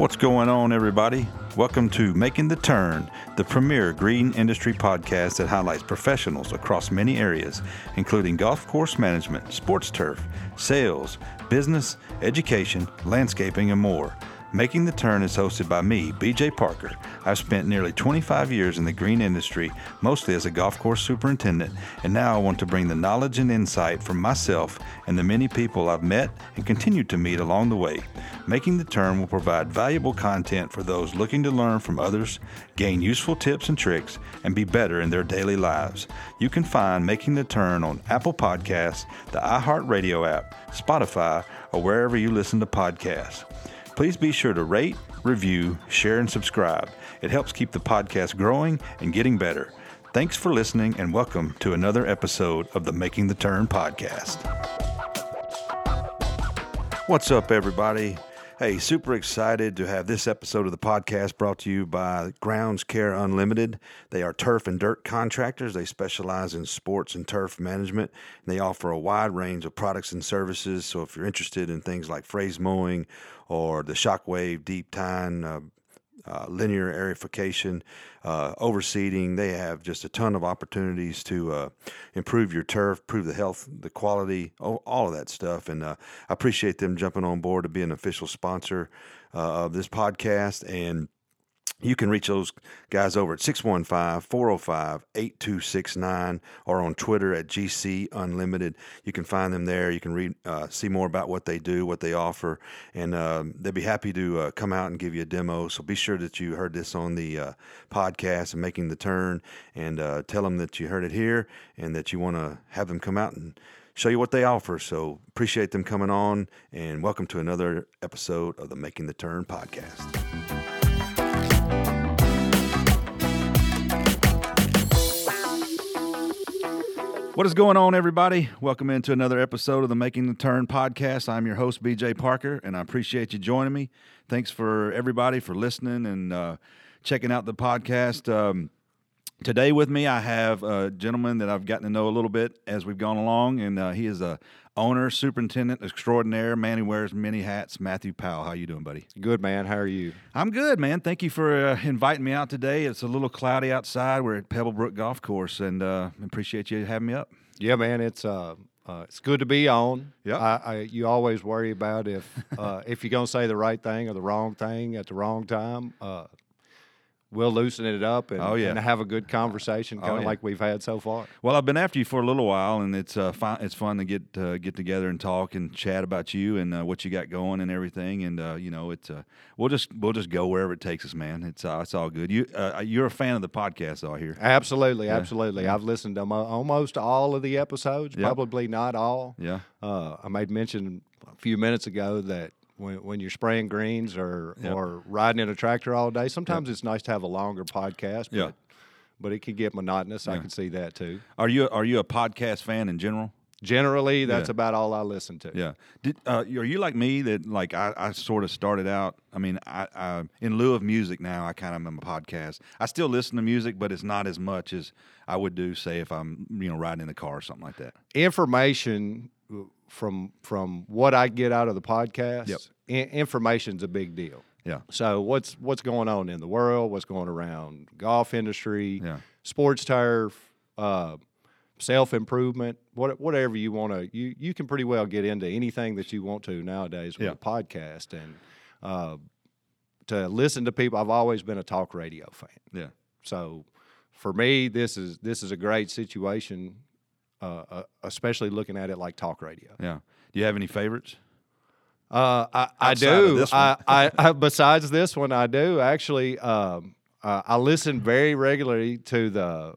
What's going on, everybody? Welcome to Making the Turn, the premier green industry podcast that highlights professionals across many areas, including golf course management, sports turf, sales, business, education, landscaping, and more. Making the Turn is hosted by me, BJ Parker. I've spent nearly 25 years in the green industry, mostly as a golf course superintendent, and now I want to bring the knowledge and insight from myself and the many people I've met and continue to meet along the way. Making the Turn will provide valuable content for those looking to learn from others, gain useful tips and tricks, and be better in their daily lives. You can find Making the Turn on Apple Podcasts, the iHeartRadio app, Spotify, or wherever you listen to podcasts. Please be sure to rate, review, share, and subscribe. It helps keep the podcast growing and getting better. Thanks for listening, and welcome to another episode of the Making the Turn podcast. What's up, everybody? Hey, super excited to have this episode of the podcast brought to you by Grounds Care Unlimited. They are turf and dirt contractors. They specialize in sports and turf management, and they offer a wide range of products and services. So if you're interested in things like phrase mowing or the Shockwave, deep tine, linear aerification, overseeding. They have just a ton of opportunities to improve your turf, improve the health, the quality, all of that stuff. And I appreciate them jumping on board to be an official sponsor of this podcast. And you can reach those guys over at 615-405-8269 or on Twitter at GC Unlimited. You can find them there. You can read, see more about what they do, what they offer, and they'd be happy to come out and give you a demo. So be sure that you heard this on the podcast and Making the Turn, and tell them that you heard it here and that you want to have them come out and show you what they offer. So appreciate them coming on, and welcome to another episode of the Making the Turn podcast. What is going on, everybody? Welcome into another episode of the Making the Turn podcast. I'm your host, BJ Parker, and I appreciate you joining me. Thanks for everybody for listening and checking out the podcast. Today with me, I have a gentleman that I've gotten to know a little bit as we've gone along, and he is a owner, superintendent extraordinaire, man who wears many hats, Matthew Powell. How you doing, buddy? Good, man. How are you? I'm good, man. Thank you for inviting me out today. It's a little cloudy outside. We're at Pebble Brook Golf Course, and appreciate you having me up. Yeah, man. It's good to be on. Yeah. You always worry about if you're going to say the right thing or the wrong thing at the wrong time. We'll loosen it up and have a good conversation, kind of like we've had so far. Well, I've been after you for a little while, and it's fun to get together and talk and chat about you and what you got going and everything. And we'll just go wherever it takes us, man. It's all good. You're a fan of the podcast, I hear. Absolutely. Yeah. I've listened to almost all of the episodes, probably not all. Yeah. I made mention a few minutes ago that when you're spraying greens or riding in a tractor all day, sometimes it's nice to have a longer podcast, but it can get monotonous. Yeah. I can see that too. Are you a podcast fan in general? Generally, that's about all I listen to. Yeah. Are you like me that like I sort of started out? I mean, I in lieu of music now, I kind of am a podcast. I still listen to music, but it's not as much as I would do, say, if I'm riding in the car or something like that. Information. From what I get out of the podcast, information's a big deal. Yeah. So what's going on in the world? What's going around golf industry? Yeah. Sports turf, self improvement, whatever you want to. You can pretty well get into anything that you want to nowadays with a podcast. And to listen to people, I've always been a talk radio fan. Yeah. So for me, this is a great situation. Especially looking at it like talk radio. Yeah. Do you have any favorites? I do. Besides this one, I do. Actually, I listen very regularly to the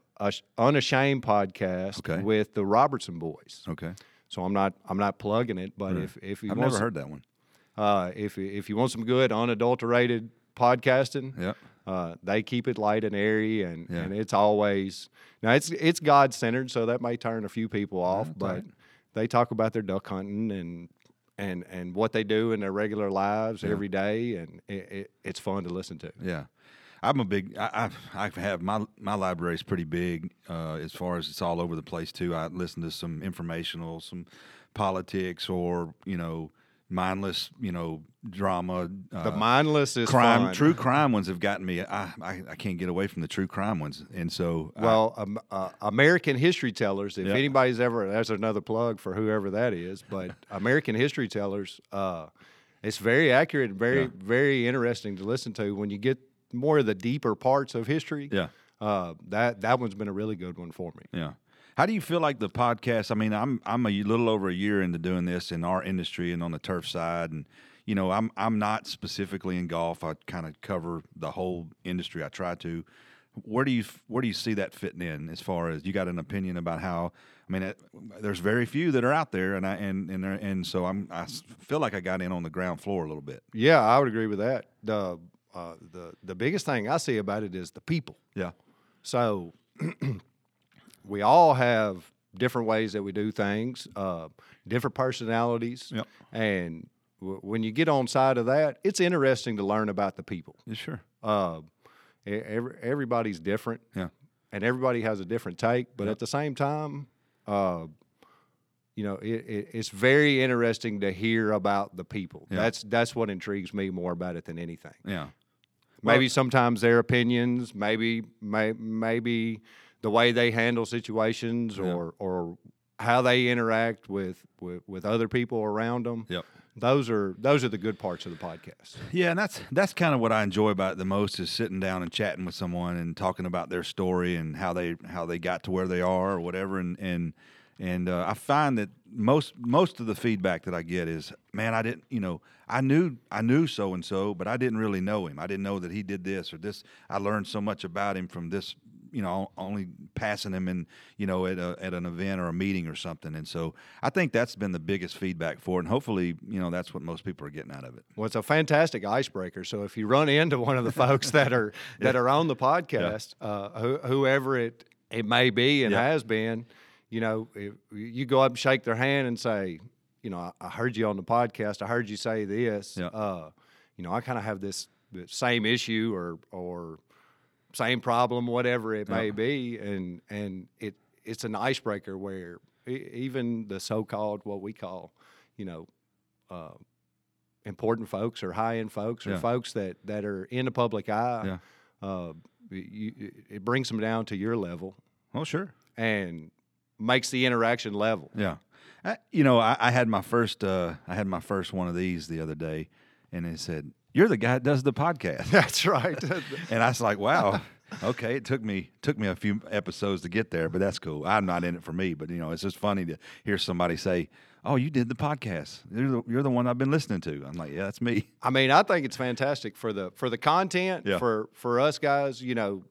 Unashamed podcast with the Robertson Boys. Okay. So I'm not plugging it, but if you I've want never some, heard that one. If you want some good unadulterated podcasting, they keep it light and airy, and it's always now. It's God-centered, so that may turn a few people off, but they talk about their duck hunting and what they do in their regular lives every day, and it's fun to listen to. Yeah, I'm a big. I have my library's pretty big as far as it's all over the place too. I listen to some informational, some politics, or mindless, you know, drama. The mindless is crime. Fun. True crime ones have gotten me. I can't get away from the true crime ones, and so American History Tellers. If anybody's ever, that's another plug for whoever that is. But American History Tellers, it's very accurate, very interesting to listen to when you get more of the deeper parts of history. Yeah, that one's been a really good one for me. Yeah. How do you feel like the podcast? I mean, I'm a little over a year into doing this in our industry and on the turf side, and you know, I'm not specifically in golf. I kind of cover the whole industry. I try to. Where do you see that fitting in? As far as you got an opinion about how? I mean, there's very few that are out there, and so I feel like I got in on the ground floor a little bit. Yeah, I would agree with that. The biggest thing I see about it is the people. Yeah. So. We all have different ways that we do things, different personalities. Yep. And when you get on side of that, it's interesting to learn about the people. Yeah, sure. Everybody's different. Yeah. And everybody has a different take. But at the same time, you know, it's very interesting to hear about the people. Yeah. That's what intrigues me more about it than anything. Yeah. Maybe sometimes their opinions, maybe the way they handle situations or how they interact with other people around them. Yep. Those are the good parts of the podcast. Yeah, and that's kind of what I enjoy about it the most is sitting down and chatting with someone and talking about their story and how they got to where they are or whatever. And I find that most of the feedback that I get is, man, I didn't, you know, I knew so and so, but I didn't really know him. I didn't know that he did this or this. I learned so much about him from this. You know, only passing them in, you know, at an event or a meeting or something. And so I think that's been the biggest feedback for it. And hopefully, you know, that's what most people are getting out of it. Well, it's a fantastic icebreaker. So if you run into one of the folks that are on the podcast, whoever it may be and has been, you know, you go up and shake their hand and say, you know, I heard you on the podcast. I heard you say this. Yeah. You know, I kind of have this same issue or same problem, whatever it may be, and it's an icebreaker where even the so-called what we call, you know, important folks or high-end folks or folks that are in the public eye, it brings them down to your level. Oh, sure, and makes the interaction level. Yeah, I had my first one of these the other day, and it said, "You're the guy that does the podcast." That's right. And I was like, wow, okay, it took me a few episodes to get there, but that's cool. I'm not in it for me, but, you know, it's just funny to hear somebody say, "Oh, you did the podcast. You're the one I've been listening to." I'm like, yeah, that's me. I mean, I think it's fantastic for the content, for us guys, you know,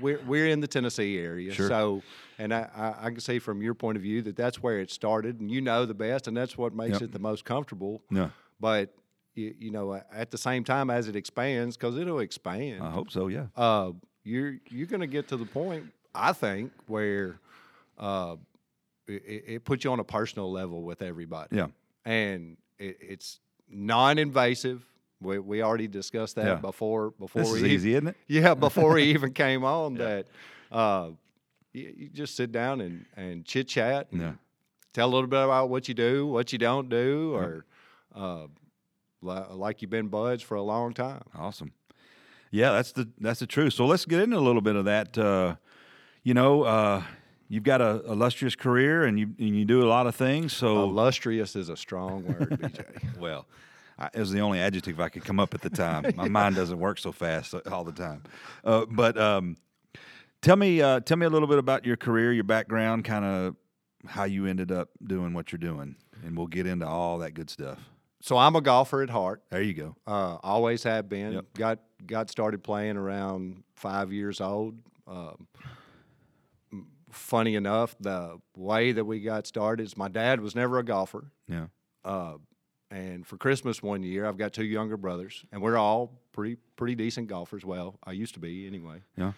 we're in the Tennessee area. Sure. So, and I can see from your point of view that's where it started, and you know the best, and that's what makes it the most comfortable. Yeah. But you know, at the same time as it expands, because it'll expand. I hope so, yeah. You're going to get to the point, I think, where it puts you on a personal level with everybody. Yeah. And it's non-invasive. We already discussed that before. This is easy, isn't it? Yeah, before he even came on that you just sit down and chit-chat and tell a little bit about what you do, what you don't do, or like you've been buds for a long time. Awesome. Yeah, that's the truth. So let's get into a little bit of that. You've got an illustrious career, and you do a lot of things. So illustrious is a strong word, BJ. Well, it was the only adjective I could come up at the time. My mind doesn't work so fast all the time. But tell me a little bit about your career, your background, kind of how you ended up doing what you're doing, and we'll get into all that good stuff. So I'm a golfer at heart. There you go. Always have been. Yep. Got started playing around 5 years old. Funny enough, the way that we got started is my dad was never a golfer. Yeah. And for Christmas one year, I've got two younger brothers, and we're all pretty decent golfers. Well, I used to be anyway. Yeah.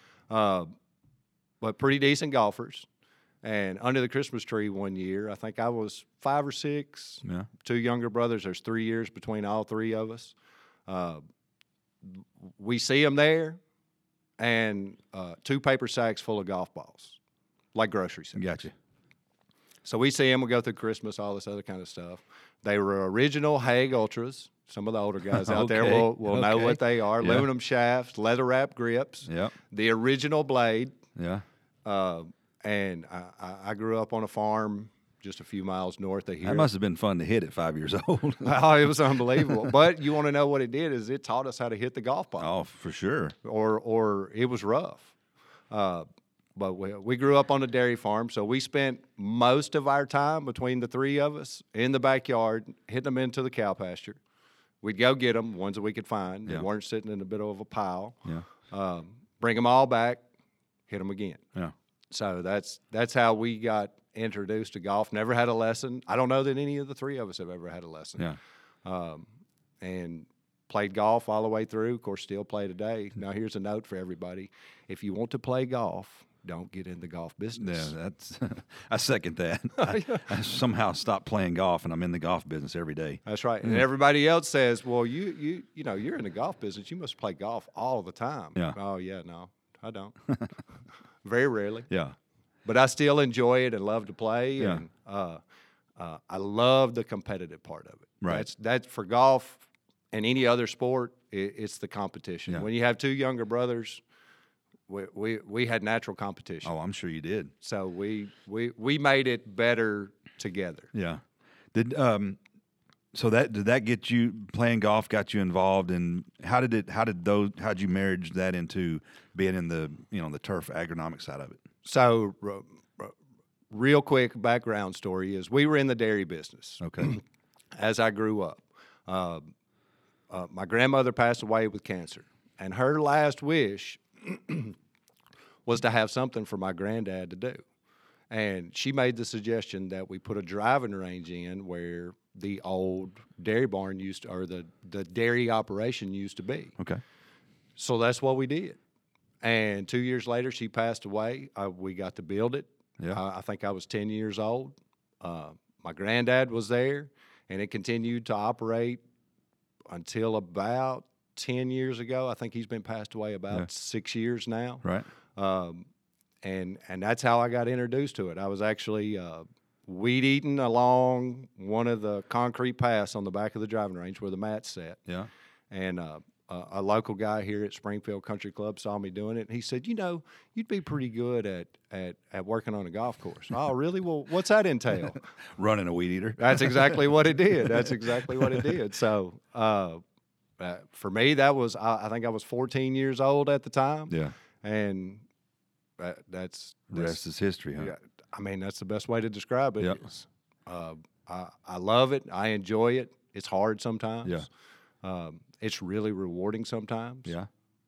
But pretty decent golfers. And under the Christmas tree one year, I think I was 5 or 6, two younger brothers. There's 3 years between all three of us. We see them there, and two paper sacks full of golf balls, like grocery sacks. Gotcha. So we see them, we go through Christmas, all this other kind of stuff. They were original Haig Ultras. Some of the older guys out there will know what they are. Yeah. Aluminum shafts, leather-wrapped grips, the original blade. Yeah. And I grew up on a farm just a few miles north of here. That must have been fun to hit at 5 years old. Oh, it was unbelievable. But you want to know what it did is it taught us how to hit the golf ball. Oh, for sure. Or it was rough. But we grew up on a dairy farm, so we spent most of our time between the three of us in the backyard hitting them into the cow pasture. We'd go get them, ones that we could find. Yeah. They weren't sitting in the middle of a pile. Yeah. Bring them all back, hit them again. Yeah. So that's how we got introduced to golf. Never had a lesson. I don't know that any of the three of us have ever had a lesson. Yeah. And played golf all the way through. Of course, still play today. Now, here's a note for everybody. If you want to play golf, don't get in the golf business. Yeah, that's I second that. I somehow stopped playing golf, and I'm in the golf business every day. That's right. And everybody else says, well, you know, you're in the golf business. You must play golf all the time. Yeah. Oh, yeah, no, I don't. Very rarely. Yeah. But I still enjoy it and love to play. Yeah. And I love the competitive part of it. Right. That's for golf and any other sport, it's the competition. Yeah. When you have two younger brothers, we had natural competition. Oh, I'm sure you did. So we made it better together. Yeah. Did that get you playing golf? Got you involved in how'd you marriage that into being in the the turf agronomic side of it? So, real quick background story is we were in the dairy business. Okay. As I grew up, my grandmother passed away with cancer, and her last wish was to have something for my granddad to do. And she made the suggestion that we put a driving range in where the old dairy barn the dairy operation used to be. Okay. So that's what we did. And 2 years later, she passed away. We got to build it. Yeah. I think I was 10 years old. My granddad was there, and it continued to operate until about 10 years ago. I think he's been passed away about 6 years now. Right. And that's how I got introduced to it. I was actually weed eating along one of the concrete paths on the back of the driving range where the mats sat. Yeah. And a local guy here at Springfield Country Club saw me doing it, and he said, you'd be pretty good at working on a golf course. Oh, really? Well, what's that entail? Running a weed eater. That's exactly what it did. So for me, that was, I think I was 14 years old at the time. Yeah. And the rest is history, huh? Yeah, I mean, that's the best way to describe it. Yep. I love it. I enjoy it. It's hard sometimes. Yeah. It's really rewarding sometimes. Yeah.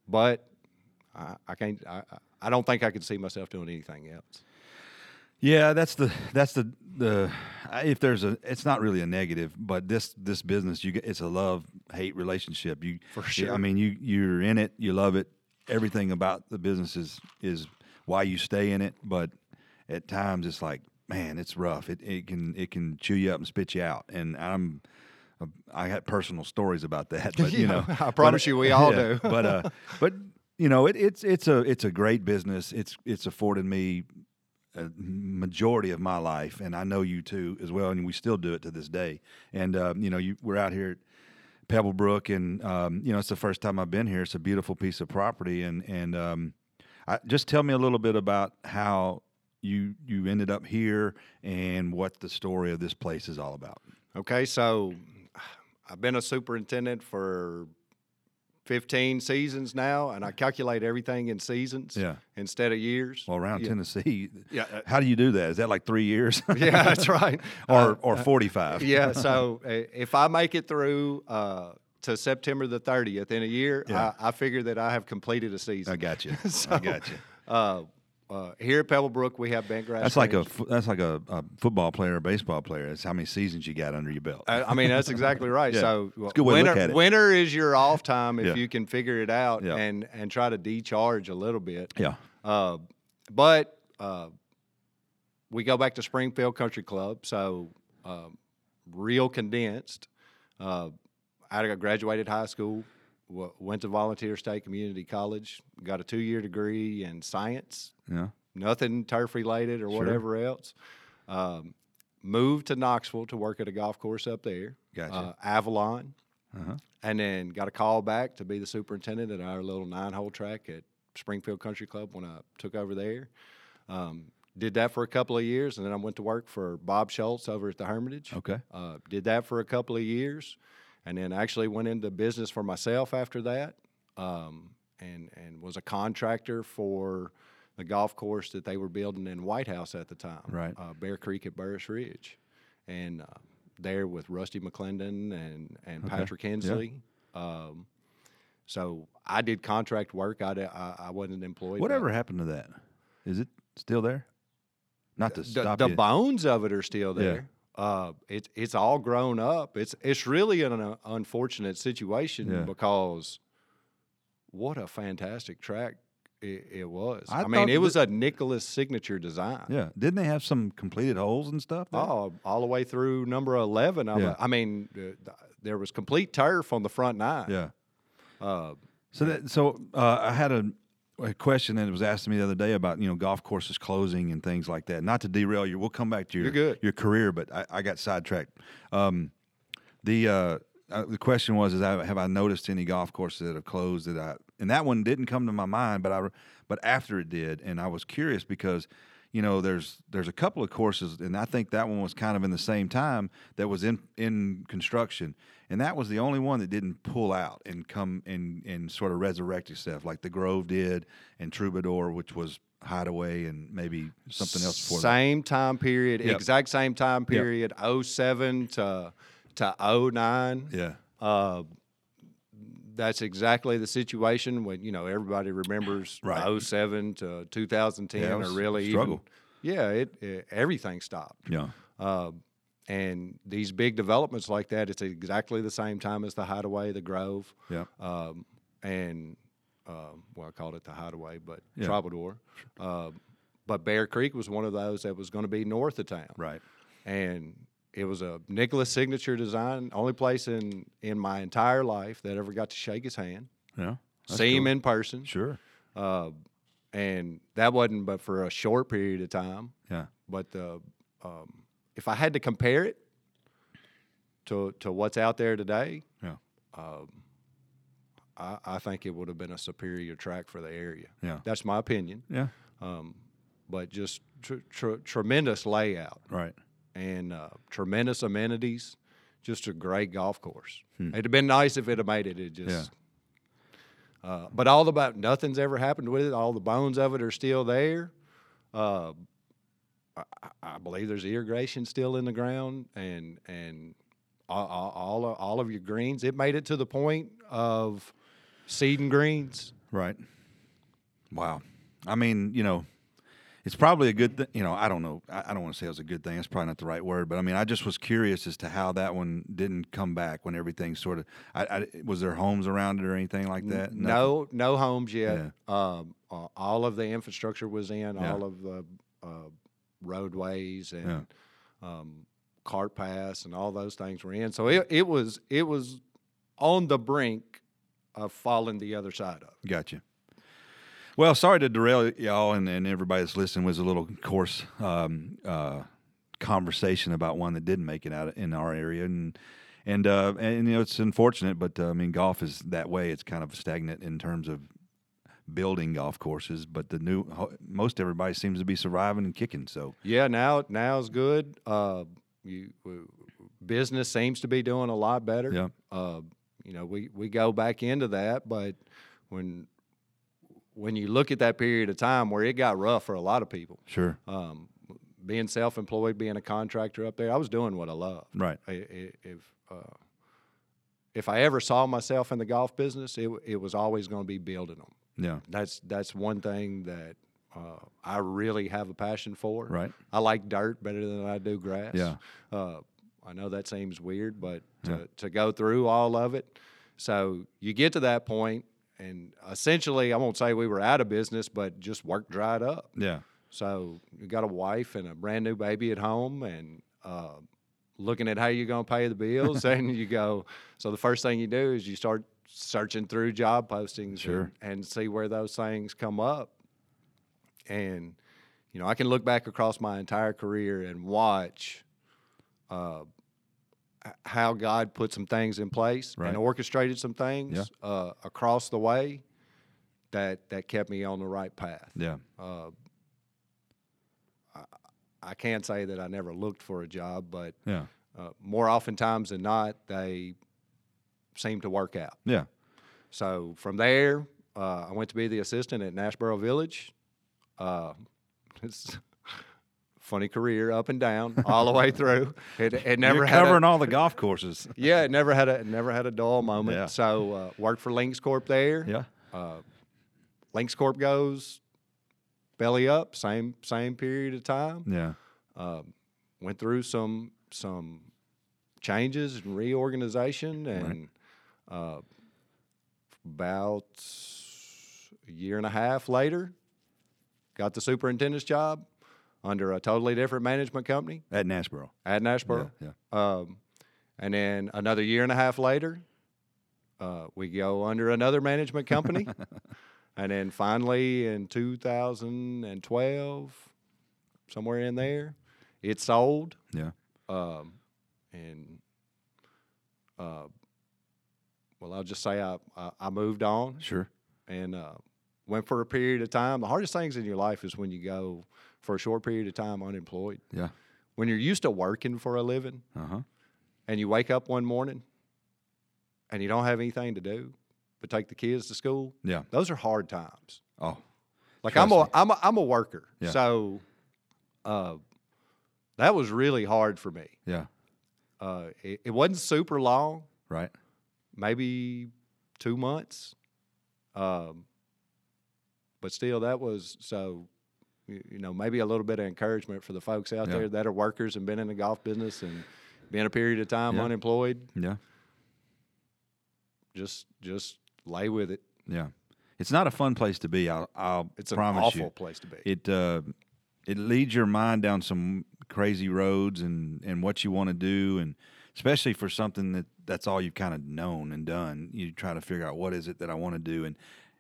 But I can't. I don't think I could see myself doing anything else. Yeah, that's the if there's a, it's not really a negative, but this business, it's a love-hate relationship. You for sure. I mean, you're in it, you love it. Everything about the business is why you stay in it. But at times, it's like, man, it's rough. It can chew you up and spit you out. And I had personal stories about that, but I promise you, we all do. But it's a great business. It's afforded me a majority of my life, and I know you too as well, and we still do it to this day. And we're out here at Pebble Brook, and it's the first time I've been here. It's a beautiful piece of property, and just tell me a little bit about how you ended up here and what the story of this place is all about. Okay, so I've been a superintendent for 15 seasons now, and I calculate everything in seasons instead of years. Well, around Tennessee, how do you do that? Is that like 3 years? Yeah, that's right. Or 45. Yeah, so if I make it through to September the 30th in a year, I figure that I have completed a season. I got you. Here at Pebble Brook, we have bent grass. That's like a football player or baseball player. That's how many seasons you got under your belt. I mean, that's exactly right. Yeah. So it's a good way to look at it. Winter is your off time if you can figure it out and try to decharge a little bit. Yeah. But we go back to Springfield Country Club, so real condensed. I graduated high school. Went to Volunteer State Community College, got a 2-year degree in science, nothing turf related or whatever else. moved to Knoxville to work at a golf course up there, gotcha. Avalon, and then got a call back to be the superintendent at our little 9-hole track at Springfield Country Club when I took over there. Did that for a couple of years, and then I went to work for Bob Schultz over at the Hermitage. Okay. Did that for a couple of years, and then actually went into business for myself after that, and was a contractor for the golf course that they were building in White House at the time, right. Bear Creek at Burris Ridge. And there with Rusty McClendon and okay. Patrick Hensley. Yeah. So I did contract work. I wasn't employed. Whatever happened to that? Is it still there? Not to stop the bones of it are still there. Yeah. It's all grown up. It's really an unfortunate situation because what a fantastic track it was. I mean, it was a Nicholas signature design. Yeah. Didn't they have some completed holes and stuff? There? Oh, all the way through number 11. There was complete turf on the front nine. Yeah. I had a question that was asked to me the other day about, golf courses closing and things like that. Not to derail you. We'll come back to your career, but I got sidetracked. The question was, have I noticed any golf courses that have closed and that one didn't come to my mind, but after it did, and I was curious because, there's a couple of courses, and I think that one was kind of in the same time that was in construction, and that was the only one that didn't pull out and come and sort of resurrect itself like the Grove did and Troubadour, which was Hideaway and maybe something else before same that. Time period, yep. Exact same time period, yep. 07 to 09. Yeah. That's exactly the situation when, everybody remembers right. 07 to 2010 or really struggle. It everything stopped. Yeah. And these big developments like that, it's exactly the same time as the Hideaway, the Grove. Yeah. I called it the Hideaway, but Troubadour. But Bear Creek was one of those that was going to be north of town. Right. And it was a Nicholas signature design, only place in my entire life that ever got to shake his hand, see him in person. Sure. And that wasn't but for a short period of time. Yeah. But if I had to compare it to what's out there today, I think it would have been a superior track for the area. Yeah. That's my opinion. Yeah. But just tremendous layout. Right. And tremendous amenities, just a great golf course. It'd have been nice if it had made it. It just, but all about nothing's ever happened with it. All the bones of it are still there. I believe there's irrigation still in the ground, and all of your greens. It made it to the point of seeding greens. Right. Wow. I mean, it's probably a good thing. I don't know. I don't want to say it was a good thing. That's probably not the right word. But, I just was curious as to how that one didn't come back when everything sort of was there homes around it or anything like that? No homes yet. Yeah. All of the infrastructure was in, all of the roadways and cart paths and all those things were in. So it was on the brink of falling the other side of it. Gotcha. Well, sorry to derail y'all and everybody that's listening was a little coarse conversation about one that didn't make it out in our area, and it's unfortunate, but golf is that way. It's kind of stagnant in terms of building golf courses, but most everybody seems to be surviving and kicking. So now's good. Business seems to be doing a lot better. Yeah. We go back into that, but when you look at that period of time where it got rough for a lot of people, sure. Being self-employed, being a contractor up there, I was doing what I loved. Right. If I ever saw myself in the golf business, it was always going to be building them. Yeah. That's one thing that I really have a passion for. Right. I like dirt better than I do grass. Yeah. I know that seems weird, but to go through all of it, so you get to that point. And essentially, I won't say we were out of business, but just work dried up. Yeah. So you got a wife and a brand new baby at home, and looking at how you're going to pay the bills, and you go. So the first thing you do is you start searching through job postings, sure. and see where those things come up. And I can look back across my entire career and watch how God put some things in place and orchestrated some things across the way that kept me on the right path. Yeah. I can't say that I never looked for a job, but more oftentimes than not, they seem to work out. Yeah. So from there, I went to be the assistant at Nashboro Village. It's a funny career, up and down, all the way through. It never had covering all the golf courses. Yeah, it never had a dull moment. Yeah. So worked for LinksCorp there. Yeah. LinksCorp goes belly up, same period of time. Yeah. Went through some changes and reorganization, and about a year and a half later, got the superintendent's job under a totally different management company. At Nashboro. Yeah. And then another year and a half later, we go under another management company. And then finally in 2012, somewhere in there, it sold. Yeah. Well, I'll just say I moved on. Sure. And went for a period of time. The hardest things in your life is when you go for a short period of time unemployed. Yeah. When you're used to working for a living, and you wake up one morning and you don't have anything to do but take the kids to school. Yeah. Those are hard times. Oh. Like I'm a worker. Yeah. So that was really hard for me. Yeah. It wasn't super long. Right. Maybe 2 months. But still, that was so, you know, maybe a little bit of encouragement for the folks out there that are workers and been in the golf business and been a period of time unemployed. Yeah. Just lay with it. Yeah. It's not a fun place to be, I'll promise you. It's an awful place to be. It leads your mind down some crazy roads and what you want to do, and especially for something that's all you've kind of known and done. You try to figure out what is it that I want to do, and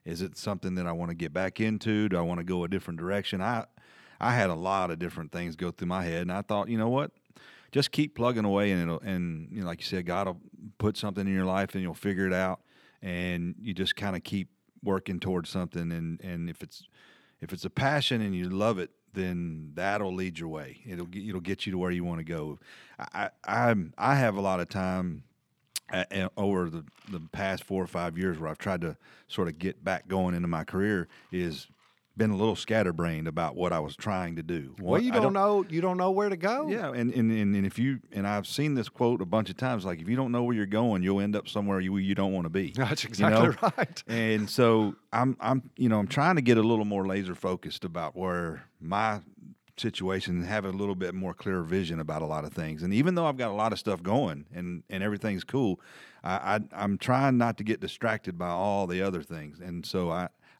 is it something that I want to get back into? Do I want to go a different direction? I had a lot of different things go through my head, and I thought, you know what? Just keep plugging away, and you know, like you said, God will put something in your life, and you'll figure it out, and you just kind of keep working towards something. And if it's a passion and you love it, then that'll lead your way. It'll get you to where you want to go. I have a lot of time over the past 4 or 5 years where I've tried to sort of get back going into my career is been a little scatterbrained about what I was trying to do. Well, you don't know where to go. Yeah, and if you and I've seen this quote a bunch of times, like if you don't know where you're going, you'll end up somewhere you don't want to be. That's exactly right. And so I'm trying to get a little more laser focused about where my situation and have a little bit more clear vision about a lot of things. And even though I've got a lot of stuff going and everything's cool, I'm trying not to get distracted by all the other things. And so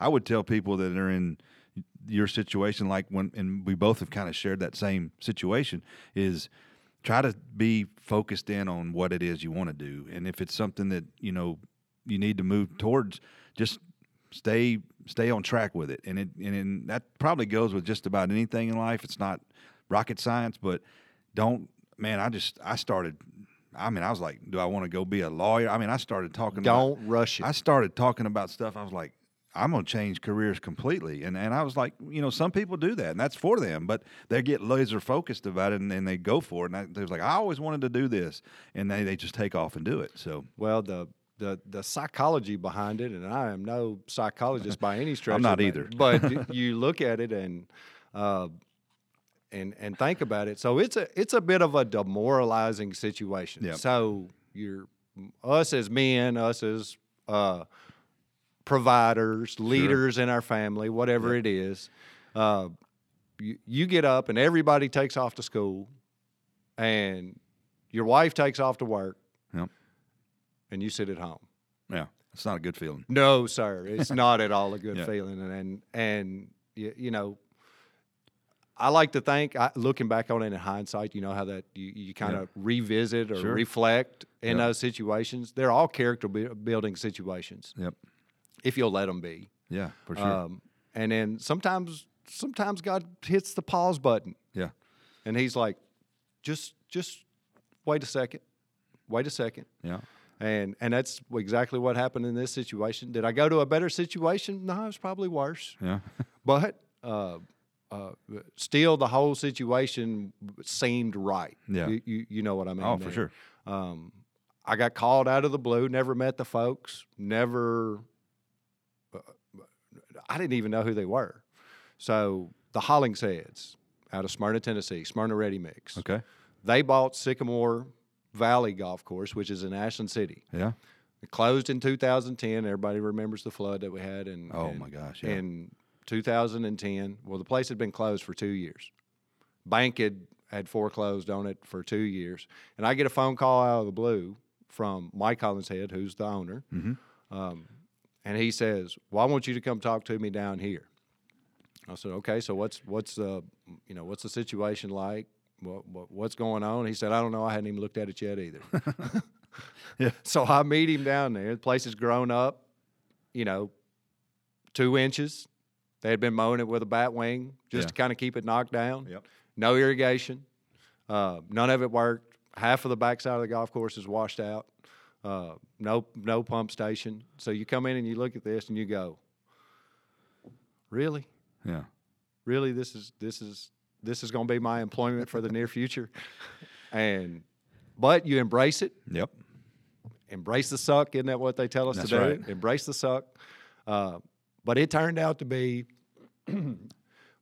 I would tell people that are in your situation, like when, and we both have kind of shared that same situation, is try to be focused in on what it is you want to do. And if it's something that, you know, you need to move towards, just stay on track with it. And that probably goes with just about anything in life. It's not rocket science, but I was like, do I want to go be a lawyer? I mean, Don't rush it. I started talking about stuff. I was like, I'm going to change careers completely. And I was like, you know, some people do that, and that's for them, but they get laser focused about it, and they go for it. And they was like, I always wanted to do this, and they just take off and do it. So, well, the psychology behind it, and I am no psychologist by any stretch. I'm not either. But you look at it and think about it. So it's a bit of a demoralizing situation. Yep. So us as providers, leaders in our family, whatever it is, you get up and everybody takes off to school, and your wife takes off to work, and you sit at home. Yeah, it's not a good feeling. No, sir, it's not at all a good feeling. And you know, I like to think, looking back on it in hindsight, you know how that you kind of revisit or reflect in those situations. They're all character building situations. Yep. If you'll let them be. Yeah, for sure. And then sometimes God hits the pause button. Yeah. And he's like, just wait a second. Yeah. And that's exactly what happened in this situation. Did I go to a better situation? No, it was probably worse. Yeah. But still, the whole situation seemed right. Yeah. You know what I mean? Oh, there. For sure. I got called out of the blue, never met the folks, never – I didn't even know who they were. So the Hollingsheads out of Smyrna, Tennessee, Smyrna Ready Mix. Okay. They bought Sycamore – Valley Golf Course, which is in Ashland City. Yeah. It closed in 2010. Everybody remembers the flood that we had in my gosh. Yeah. In 2010. Well, the place had been closed for 2 years. Bank had foreclosed on it for 2 years. And I get a phone call out of the blue from Mike Collinshead, who's the owner. Mm-hmm. And he says, well, I want you to come talk to me down here. I said, okay, so what's the situation like? What's going on? He said, I don't know. I hadn't even looked at it yet either. Yeah. So I meet him down there. The place has grown up, 2 inches. They had been mowing it with a bat wing just to kind of keep it knocked down. Yep. No irrigation. None of it worked. Half of the backside of the golf course is washed out. No pump station. So you come in and you look at this and you go, really? Yeah. Really, this is going to be my employment for the near future. But you embrace it. Yep. Embrace the suck. Isn't that what they tell us to do? Right. Embrace the suck. But it turned out to be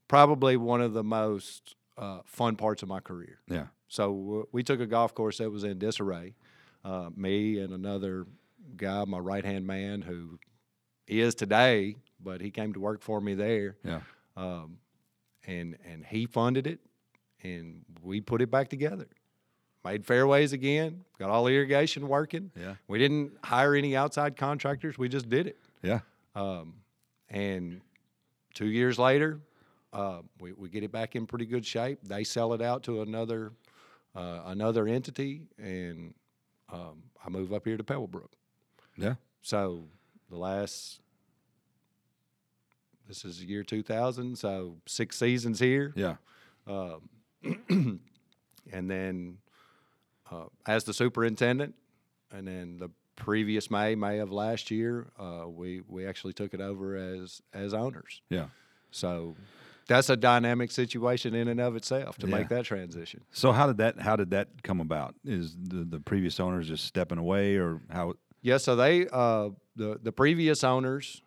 probably one of the most fun parts of my career. Yeah. So we took a golf course that was in disarray. Me and another guy, my right-hand man, who he is today, but he came to work for me there. Yeah. And he funded it, and we put it back together. Made fairways again, got all the irrigation working. Yeah. We didn't hire any outside contractors. We just did it. Yeah. And 2 years later, we get it back in pretty good shape. They sell it out to another entity, and I move up here to Pebble Brook. Yeah. So this is year 2000, so 6 seasons here. Yeah. And then as the superintendent, and then the previous May of last year, we actually took it over as owners. Yeah. So that's a dynamic situation in and of itself to make that transition. So how did that come about? Is the previous owners just stepping away, or how? Yeah, so they the previous owners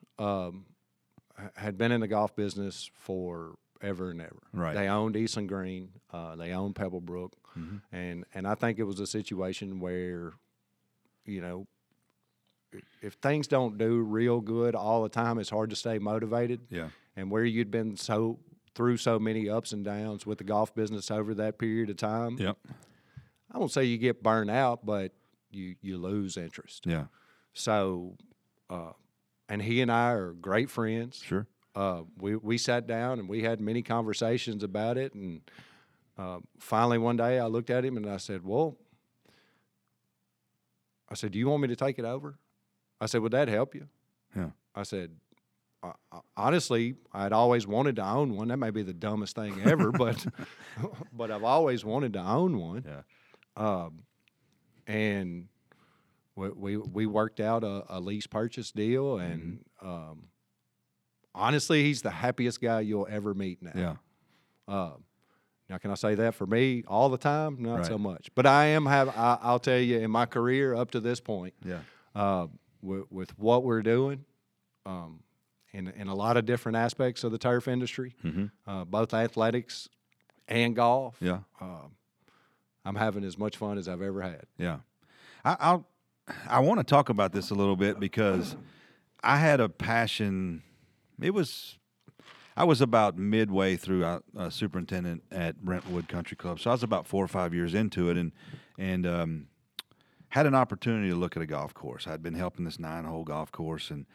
had been in the golf business forever and ever. Right. They owned Easton Green. They owned Pebble Brook. Mm-hmm. And I think it was a situation where, if things don't do real good all the time, it's hard to stay motivated. Yeah. And where you'd been through so many ups and downs with the golf business over that period of time, yep. I won't say you get burned out, but you lose interest. Yeah. So and he and I are great friends. Sure. We sat down and we had many conversations about it. And finally one day I looked at him and I said, well, I said, do you want me to take it over? I said, would that help you? Yeah. I said, honestly, I'd always wanted to own one. That may be the dumbest thing ever, but I've always wanted to own one. Yeah. And We worked out a lease purchase deal, and honestly, he's the happiest guy you'll ever meet now. Yeah. Now, can I say that for me all the time? Not so much. But I am I'll tell you, in my career up to this point, with what we're doing in a lot of different aspects of the turf industry, mm-hmm. Both athletics and golf, I'm having as much fun as I've ever had. Yeah. I want to talk about this a little bit because I had a passion. I was about midway through a superintendent at Brentwood Country Club, so I was about 4 or 5 years into it, and had an opportunity to look at a golf course. I'd been helping this 9-hole golf course, and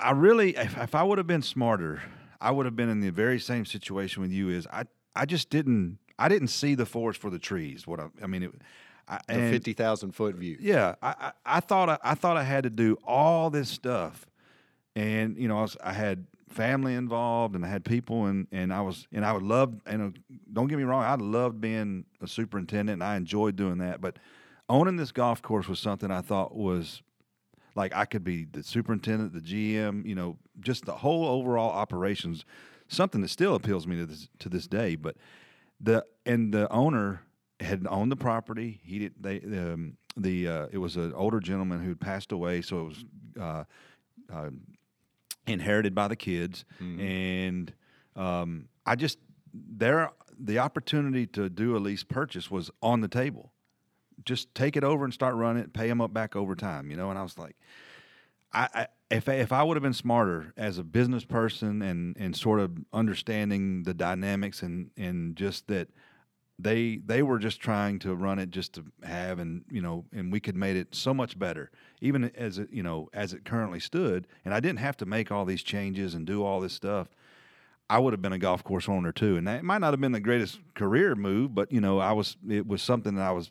I really, if I would have been smarter, I would have been in the very same situation with you. I just didn't see the forest for the trees. A 50,000-foot view. Yeah, I thought I had to do all this stuff, and I had family involved, and I had people, and don't get me wrong, I loved being a superintendent, and I enjoyed doing that, but owning this golf course was something I thought was like I could be the superintendent, the GM, you know, just the whole overall operations, something that still appeals me to this day. But the owner had owned the property. He did. It was an older gentleman who had passed away, so it was inherited by the kids. Mm-hmm. And the opportunity to do a lease purchase was on the table. Just take it over and start running it, pay them up back over time, you know. And I was like, if I would have been smarter as a business person and sort of understanding the dynamics and just that they were just trying to run it just to have, and, you know, and we could made it so much better, even as it, you know, as it currently stood. And I didn't have to make all these changes and do all this stuff. I would have been a golf course owner too. And that might not have been the greatest career move, but, you know, it was something that I was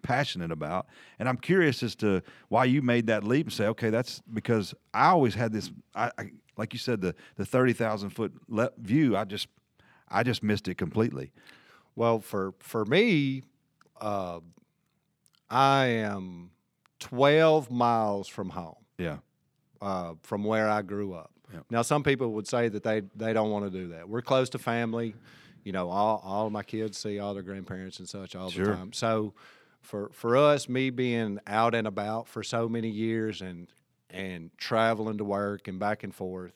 passionate about. And I'm curious as to why you made that leap and say, okay, that's because I always had this, I like you said, the 30,000 foot view, I just missed it completely. Well, for me, I am 12 miles from home. Yeah. From where I grew up. Yeah. Now, some people would say that they don't want to do that. We're close to family. You know, all of my kids see all their grandparents and such all the time. So for us, me being out and about for so many years and traveling to work and back and forth,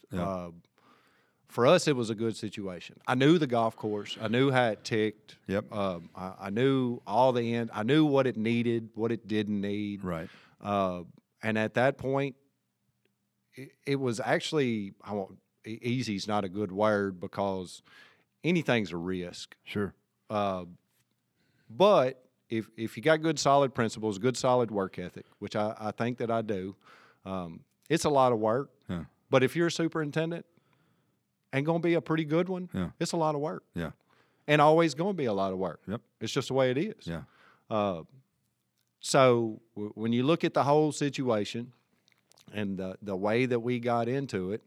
for us it was a good situation. I knew the golf course. I knew how it ticked. Yep. I knew all the end. I knew what it needed, what it didn't need. Right. And at that point, it was actually easy is not a good word because anything's a risk. Sure. But if you got good, solid principles, good, solid work ethic, which I think that I do, it's a lot of work. Yeah. But if you're a superintendent and going to be a pretty good one, yeah, it's a lot of work. Yeah. And always going to be a lot of work. Yep. It's just the way it is. Yeah. So when you look at the whole situation and the way that we got into it,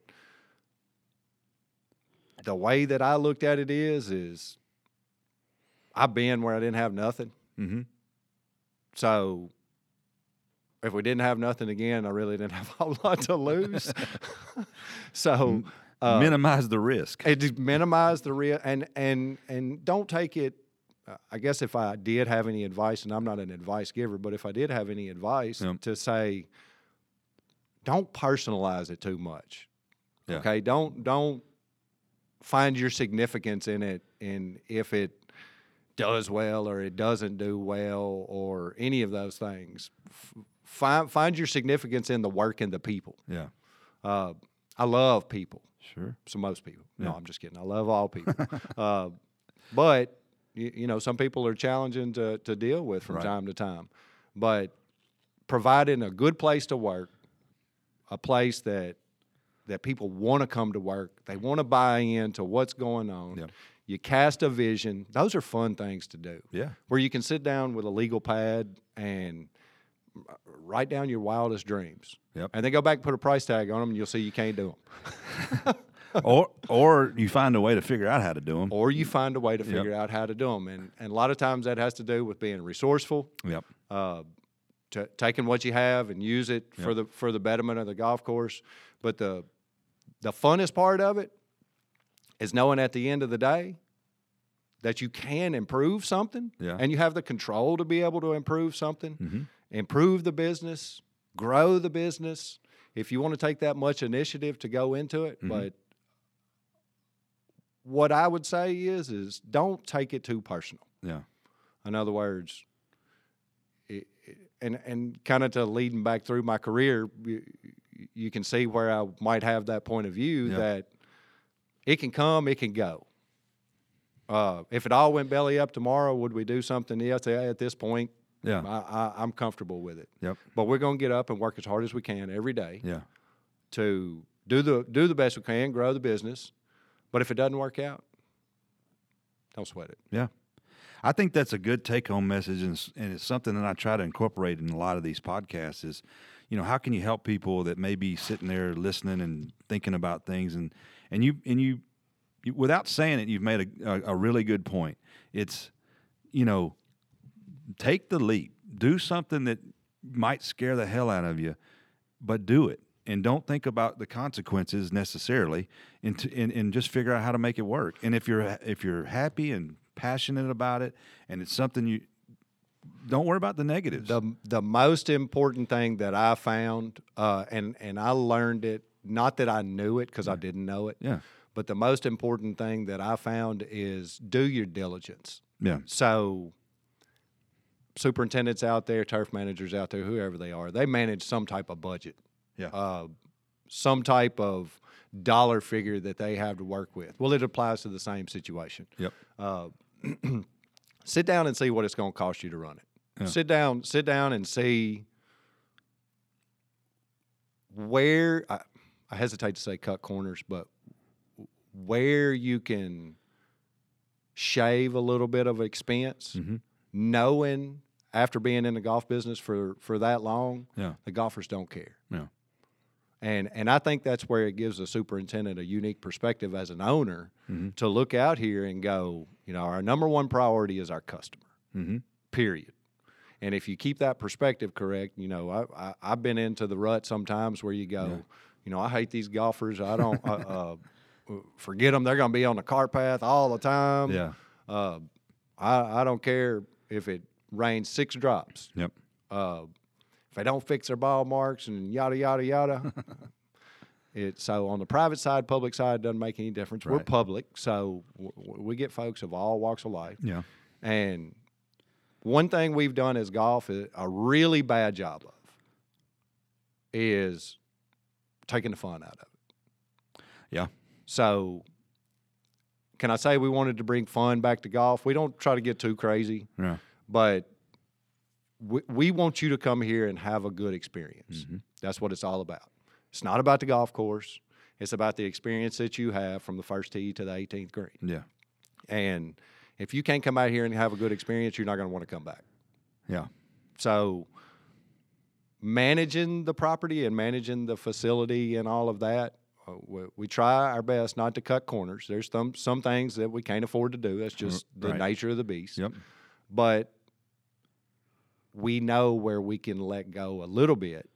the way that I looked at it is I've been where I didn't have nothing. Mm-hmm. So if we didn't have nothing again, I really didn't have a lot to lose. So minimize the risk. Minimize the risk, and don't take it. I guess if I did have any advice, and I'm not an advice giver, but if I did have any advice, to say, don't personalize it too much. Yeah. Okay, don't find your significance in it, and if it does well or it doesn't do well or any of those things. Find your significance in the work and the people. Yeah. I love people. Sure. So most people. Yeah. No, I'm just kidding. I love all people. But, you know, some people are challenging to deal with from time to time. But providing a good place to work, a place that people want to come to work, they want to buy into what's going on. Yeah. You cast a vision. Those are fun things to do. Yeah. Where you can sit down with a legal pad and write down your wildest dreams. Yep. And then go back and put a price tag on them, and you'll see you can't do them. or you find a way to figure out how to do them. Or you find a way to figure out how to do them. And a lot of times that has to do with being resourceful. Yep. Taking what you have and use it for the betterment of the golf course. But the funnest part of it is knowing at the end of the day that you can improve something, and you have the control to be able to improve something, improve the business, grow the business, if you want to take that much initiative to go into it. Mm-hmm. But what I would say is don't take it too personal. Yeah. In other words, and kind of to leading back through my career, you can see where I might have that point of view that it can come, it can go. If it all went belly up tomorrow, would we do something else? At this point, I'm comfortable with it. Yep. But we're going to get up and work as hard as we can every day to do the best we can, grow the business. But if it doesn't work out, don't sweat it. Yeah. I think that's a good take-home message, and it's something that I try to incorporate in a lot of these podcasts is, you know, how can you help people that may be sitting there listening and thinking about things, and And you without saying it, you've made a really good point. It's, you know, take the leap. Do something that might scare the hell out of you, but do it. And don't think about the consequences necessarily, and just figure out how to make it work. And if you're happy and passionate about it, and it's something you don't worry about the negatives. The most important thing that I found, and I learned it, not that I knew it because I didn't know it. Yeah. But the most important thing that I found is do your diligence. Yeah. So superintendents out there, turf managers out there, whoever they are, they manage some type of budget. Yeah. Some type of dollar figure that they have to work with. Well, it applies to the same situation. Yep. Sit down and see what it's going to cost you to run it. Yeah. Sit down and see where, I hesitate to say cut corners, but where you can shave a little bit of expense, mm-hmm. knowing after being in the golf business for that long, yeah. the golfers don't care. Yeah. And I think that's where it gives the superintendent a unique perspective as an owner mm-hmm. to look out here and go, you know, our number one priority is our customer, mm-hmm. period. And if you keep that perspective correct, you know, I've been into the rut sometimes where you go, yeah. you know, I hate these golfers. I don't forget them. They're going to be on the cart path all the time. Yeah. I don't care if it rains 6 drops. Yep. If they don't fix their ball marks and yada, yada, yada. So on the private side, public side, doesn't make any difference. Right. We're public, so we get folks of all walks of life. Yeah. And one thing we've done as golf, a really bad job of, is taking the fun out of it. Yeah. So can I say we wanted to bring fun back to golf? We don't try to get too crazy. Yeah. But we want you to come here and have a good experience. Mm-hmm. That's what it's all about. It's not about the golf course. It's about the experience that you have from the first tee to the 18th green. Yeah. And if you can't come out here and have a good experience, you're not going to want to come back. Yeah. So managing the property and managing the facility and all of that, we try our best not to cut corners. There's some things that we can't afford to do. That's just the nature of the beast. Yep. But we know where we can let go a little bit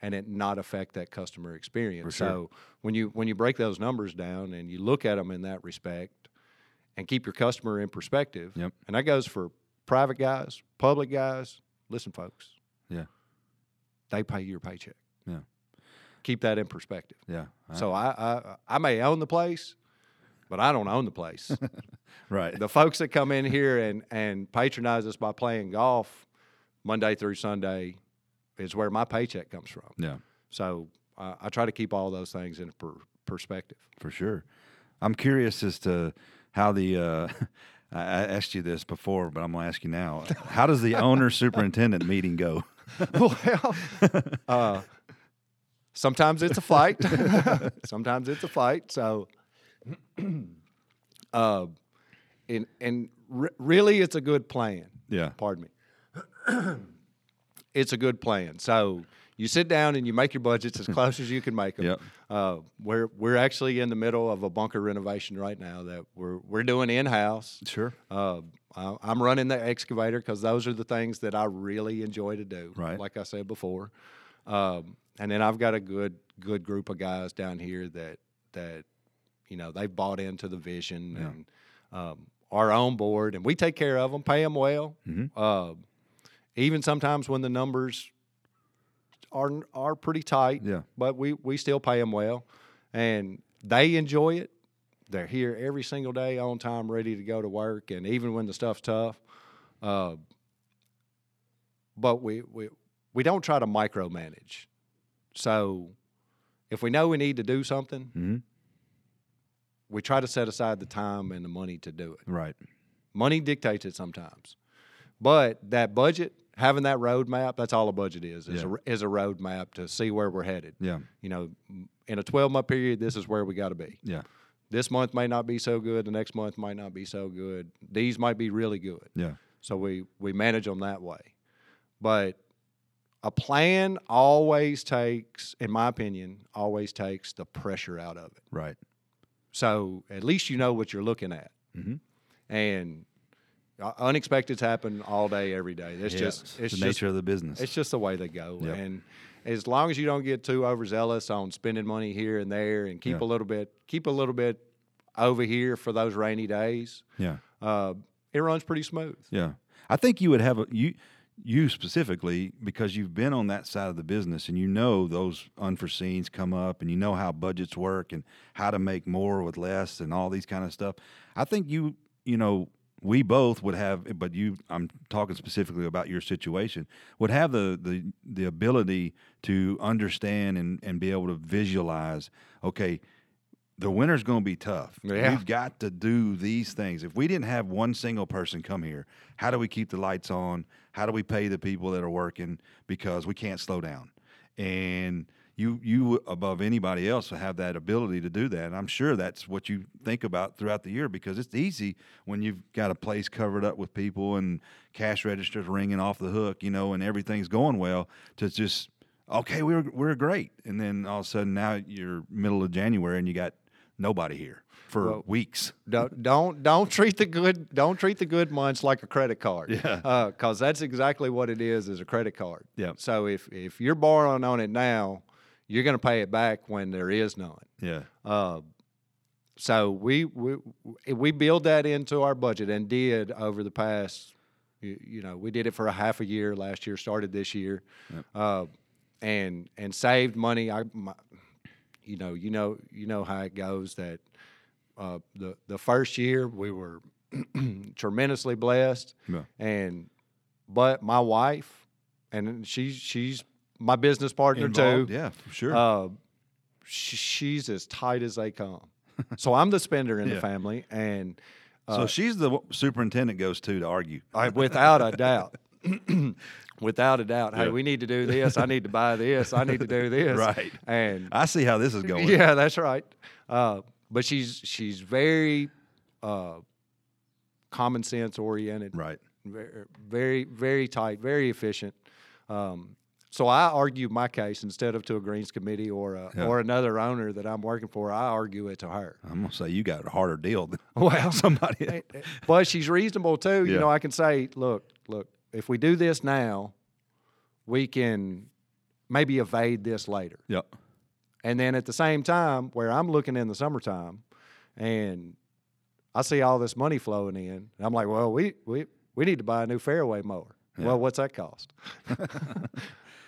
and it not affect that customer experience. Sure. So when you break those numbers down and you look at them in that respect and keep your customer in perspective, yep. and that goes for private guys, public guys, listen, folks. Yeah. They pay your paycheck. Yeah. Keep that in perspective. Yeah. Right. So I may own the place, but I don't own the place. Right. The folks that come in here and patronize us by playing golf Monday through Sunday is where my paycheck comes from. Yeah. So I try to keep all those things in perspective. For sure. I'm curious as to how the I asked you this before, but I'm going to ask you now. How does the owner-superintendent meeting go? Well, sometimes it's a fight. Sometimes it's a fight. So really it's a good plan. Yeah. Pardon me. It's a good plan. So you sit down and you make your budgets as close as you can make them. Yep. We're actually in the middle of a bunker renovation right now that we're doing in-house. Sure. I'm running the excavator because those are the things that I really enjoy to do. Right. Like I said before. And then I've got a good group of guys down here that you know they've bought into the vision yeah. and are on board, and we take care of them, pay them well. Mm-hmm. Even sometimes when the numbers are pretty tight, yeah. but we still pay them well, and they enjoy it. They're here every single day on time, ready to go to work, and even when the stuff's tough. But we don't try to micromanage. So if we know we need to do something, mm-hmm. we try to set aside the time and the money to do it. Right. Money dictates it sometimes. But that budget, having that roadmap, that's all a budget is yeah. is a roadmap to see where we're headed. Yeah. You know, in a 12-month period, this is where we got to be. Yeah. This month may not be so good. The next month might not be so good. These might be really good. Yeah. So we manage them that way. But a plan always takes, in my opinion, the pressure out of it. Right. So at least you know what you're looking at. Mm-hmm. And unexpecteds happen all day, every day. That's it's the nature of the business. It's just the way they go. Yep. And as long as you don't get too overzealous on spending money here and there, and keep a little bit over here for those rainy days. Yeah, it runs pretty smooth. Yeah, I think you would have you specifically, because you've been on that side of the business and you know those unforeseens come up and you know how budgets work and how to make more with less and all these kind of stuff. I think you know, we both would have, but I'm talking specifically about your situation, would have the ability to understand and be able to visualize, okay, the winter's going to be tough. Yeah. We've got to do these things. If we didn't have one single person come here, how do we keep the lights on? How do we pay the people that are working? Because we can't slow down. And you above anybody else have that ability to do that. And I'm sure that's what you think about throughout the year, because it's easy when you've got a place covered up with people and cash registers ringing off the hook, you know, and everything's going well, to just, okay, we're great. And then all of a sudden now you're middle of January and you got nobody here for weeks. Don't treat the good months like a credit card. Yeah. 'Cause that's exactly what it is a credit card. Yeah. So if you're borrowing on it now, you're going to pay it back when there is none. Yeah. So we build that into our budget, and did over the past, we did it for a half a year last year, started this year. Yep. And saved money. You know how it goes, that the first year we were tremendously blessed. Yeah. But my wife, and she's my business partner too. Yeah, for sure. She's as tight as they come. So I'm the spender in the family, and so she's the superintendent goes to argue. Without a doubt. Without a doubt. Hey, we need to do this. I need to buy this. I need to do this. Right. And I see how this is going. Yeah, that's right. But she's very common sense oriented. Right. Very, very tight, very efficient. So I argue my case instead of to a greens committee or another owner that I'm working for. I argue it to her. I'm gonna say you got a harder deal than somebody else. But she's reasonable too. Yeah. You know, I can say, look. If we do this now, we can maybe evade this later. Yep. And then at the same time, where I'm looking in the summertime, and I see all this money flowing in, and I'm like, well, we need to buy a new fairway mower. Yeah. Well, what's that cost?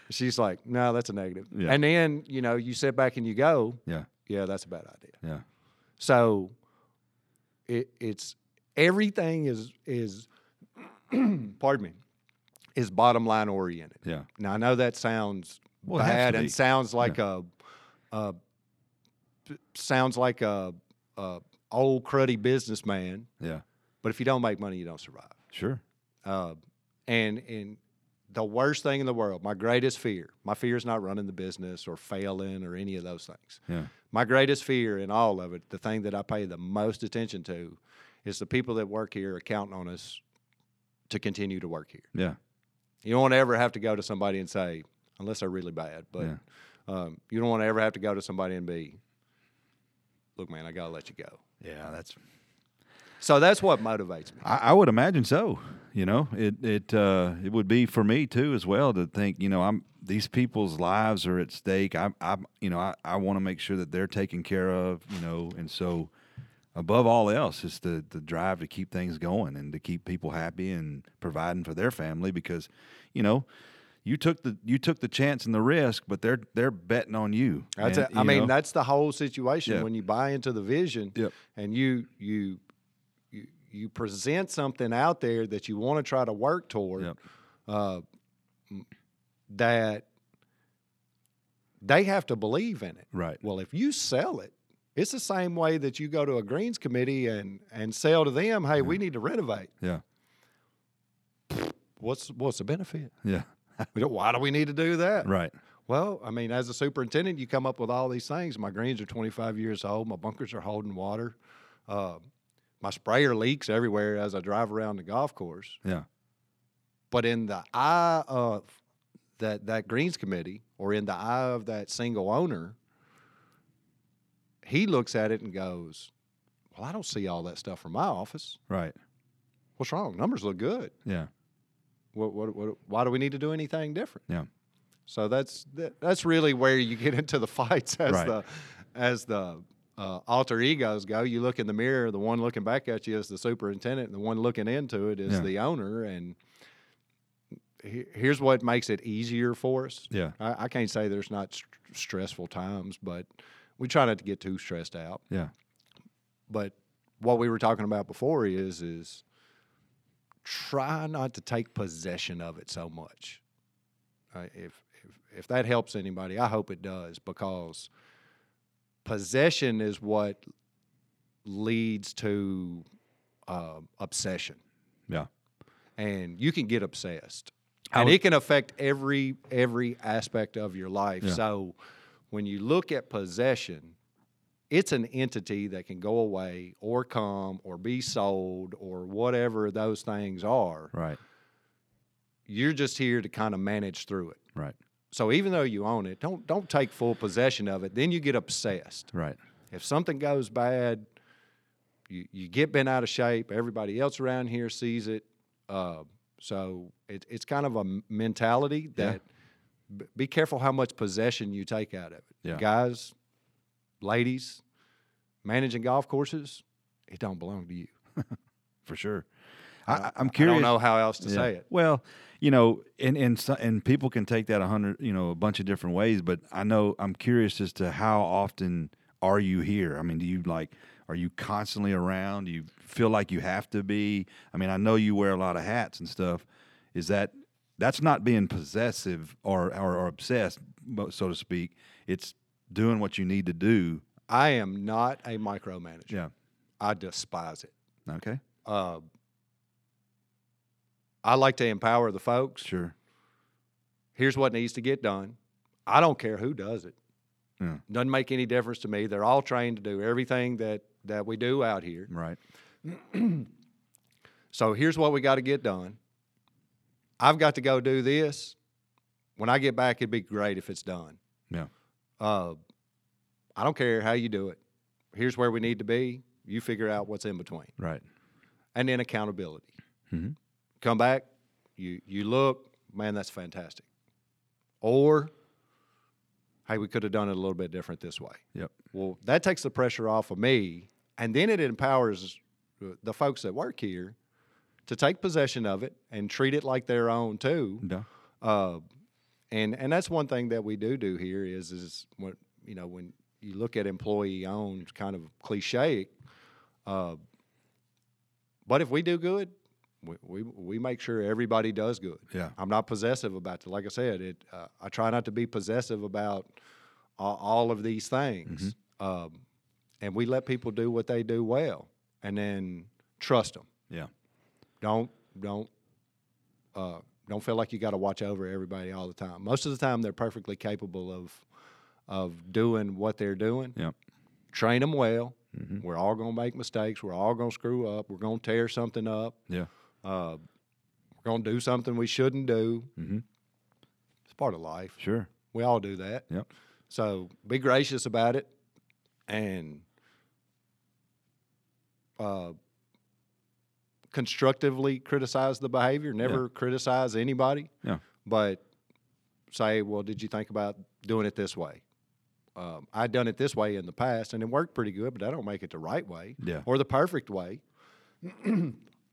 She's like, no, that's a negative. Yeah. And then, you sit back and you go, yeah, that's a bad idea. Yeah. So it's everything is pardon me. Is bottom line oriented. Yeah. Now I know that sounds bad and sounds like a old cruddy businessman. Yeah. But if you don't make money, you don't survive. Sure. And the worst thing in the world, my fear is not running the business or failing or any of those things. Yeah. My greatest fear in all of it, the thing that I pay the most attention to, is the people that work here are counting on us to continue to work here. Yeah. You don't want to ever have to go to somebody and say, unless they're really bad, but you don't want to ever have to go to somebody and be, look, man, I got to let you go. Yeah, so that's what motivates me. I would imagine so. It would be for me too as well, to think, these people's lives are at stake. I want to make sure that they're taken care of, and so above all else, it's the drive to keep things going and to keep people happy and providing for their family, because, you took the chance and the risk, but they're betting on you. That's the whole situation. Yeah. When you buy into the vision, and you present something out there that you want to try to work toward, that they have to believe in it. Right. Well, if you sell it, it's the same way that you go to a greens committee and sell to them, hey, we need to renovate. Yeah. What's the benefit? Yeah. Why do we need to do that? Right. Well, as a superintendent, you come up with all these things. My greens are 25 years old. My bunkers are holding water. My sprayer leaks everywhere as I drive around the golf course. Yeah. But in the eye of that greens committee, or in the eye of that single owner, he looks at it and goes, well, I don't see all that stuff from my office. Right. What's wrong? Numbers look good. Yeah. What? Why do we need to do anything different? Yeah. So that's really where you get into the fights as the alter egos go. You look in the mirror, the one looking back at you is the superintendent, and the one looking into it is the owner. And here's what makes it easier for us. Yeah. I can't say there's not stressful times, but we try not to get too stressed out. Yeah. But what we were talking about before is try not to take possession of it so much. If that helps anybody, I hope it does, because possession is what leads to obsession. Yeah. And you can get obsessed. And it can affect every aspect of your life. Yeah. So when you look at possession, it's an entity that can go away or come or be sold or whatever those things are. Right. You're just here to kind of manage through it. Right. So even though you own it, don't take full possession of it. Then you get obsessed. Right. If something goes bad, you get bent out of shape. Everybody else around here sees it. So it's kind of a mentality that be careful how much possession you take out of it. Yeah. Guys, ladies, managing golf courses, it don't belong to you. For sure. I'm curious. I don't know how else to say it. Well, you know, and people can take that a bunch of different ways, but I'm curious as to how often are you here? I mean, are you constantly around? Do you feel like you have to be? I mean, I know you wear a lot of hats and stuff. Is that's not being possessive or obsessed, so to speak. It's doing what you need to do. I am not a micromanager. Yeah. I despise it. Okay. I like to empower the folks. Sure. Here's what needs to get done. I don't care who does it. Yeah. Doesn't make any difference to me. They're all trained to do everything that we do out here. Right. So here's what we got to get done. I've got to go do this. When I get back, it'd be great if it's done. Yeah. I don't care how you do it. Here's where we need to be. You figure out what's in between. Right. And then accountability. Mm-hmm. Come back, you look, man, that's fantastic. Or, hey, we could have done it a little bit different this way. Yep. Well, that takes the pressure off of me, and then it empowers the folks that work here to take possession of it and treat it like their own too. Yeah. And that's one thing that we do here is what, you know, when you look at employee-owned, kind of cliche, but if we do good, we make sure everybody does good. Yeah. I'm not possessive about it. Like I said, I try not to be possessive about all of these things. Mm-hmm. And we let people do what they do well, and then trust them. Yeah. Don't feel like you got to watch over everybody all the time. Most of the time, they're perfectly capable of doing what they're doing. Yeah. Train them well. Mm-hmm. We're all gonna make mistakes. We're all gonna screw up. We're gonna tear something up. Yeah. We're going to do something we shouldn't do. Mm-hmm. It's part of life. Sure. We all do that. Yep. So be gracious about it and constructively criticize the behavior. Never criticize anybody. Yeah. But say, well, did you think about doing it this way? I'd done it this way in the past, and it worked pretty good, but I don't make it the right way or the perfect way.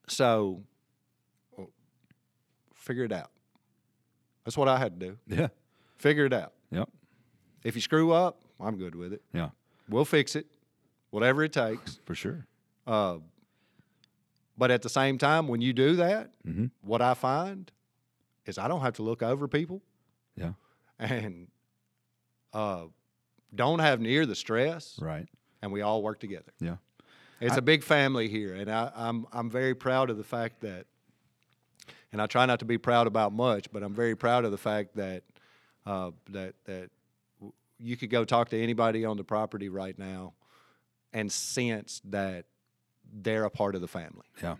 So, figure it out. That's what I had to do. Yeah. Figure it out. Yep. If you screw up, I'm good with it. Yeah. We'll fix it, whatever it takes. For sure. But at the same time, when you do that, mm-hmm. what I find is I don't have to look over people. Yeah. And don't have near the stress. Right. And we all work together. Yeah. It's a big family here, and I'm very proud of the fact that, and I try not to be proud about much, but I'm very proud of the fact that that you could go talk to anybody on the property right now, and sense that they're a part of the family. Yeah.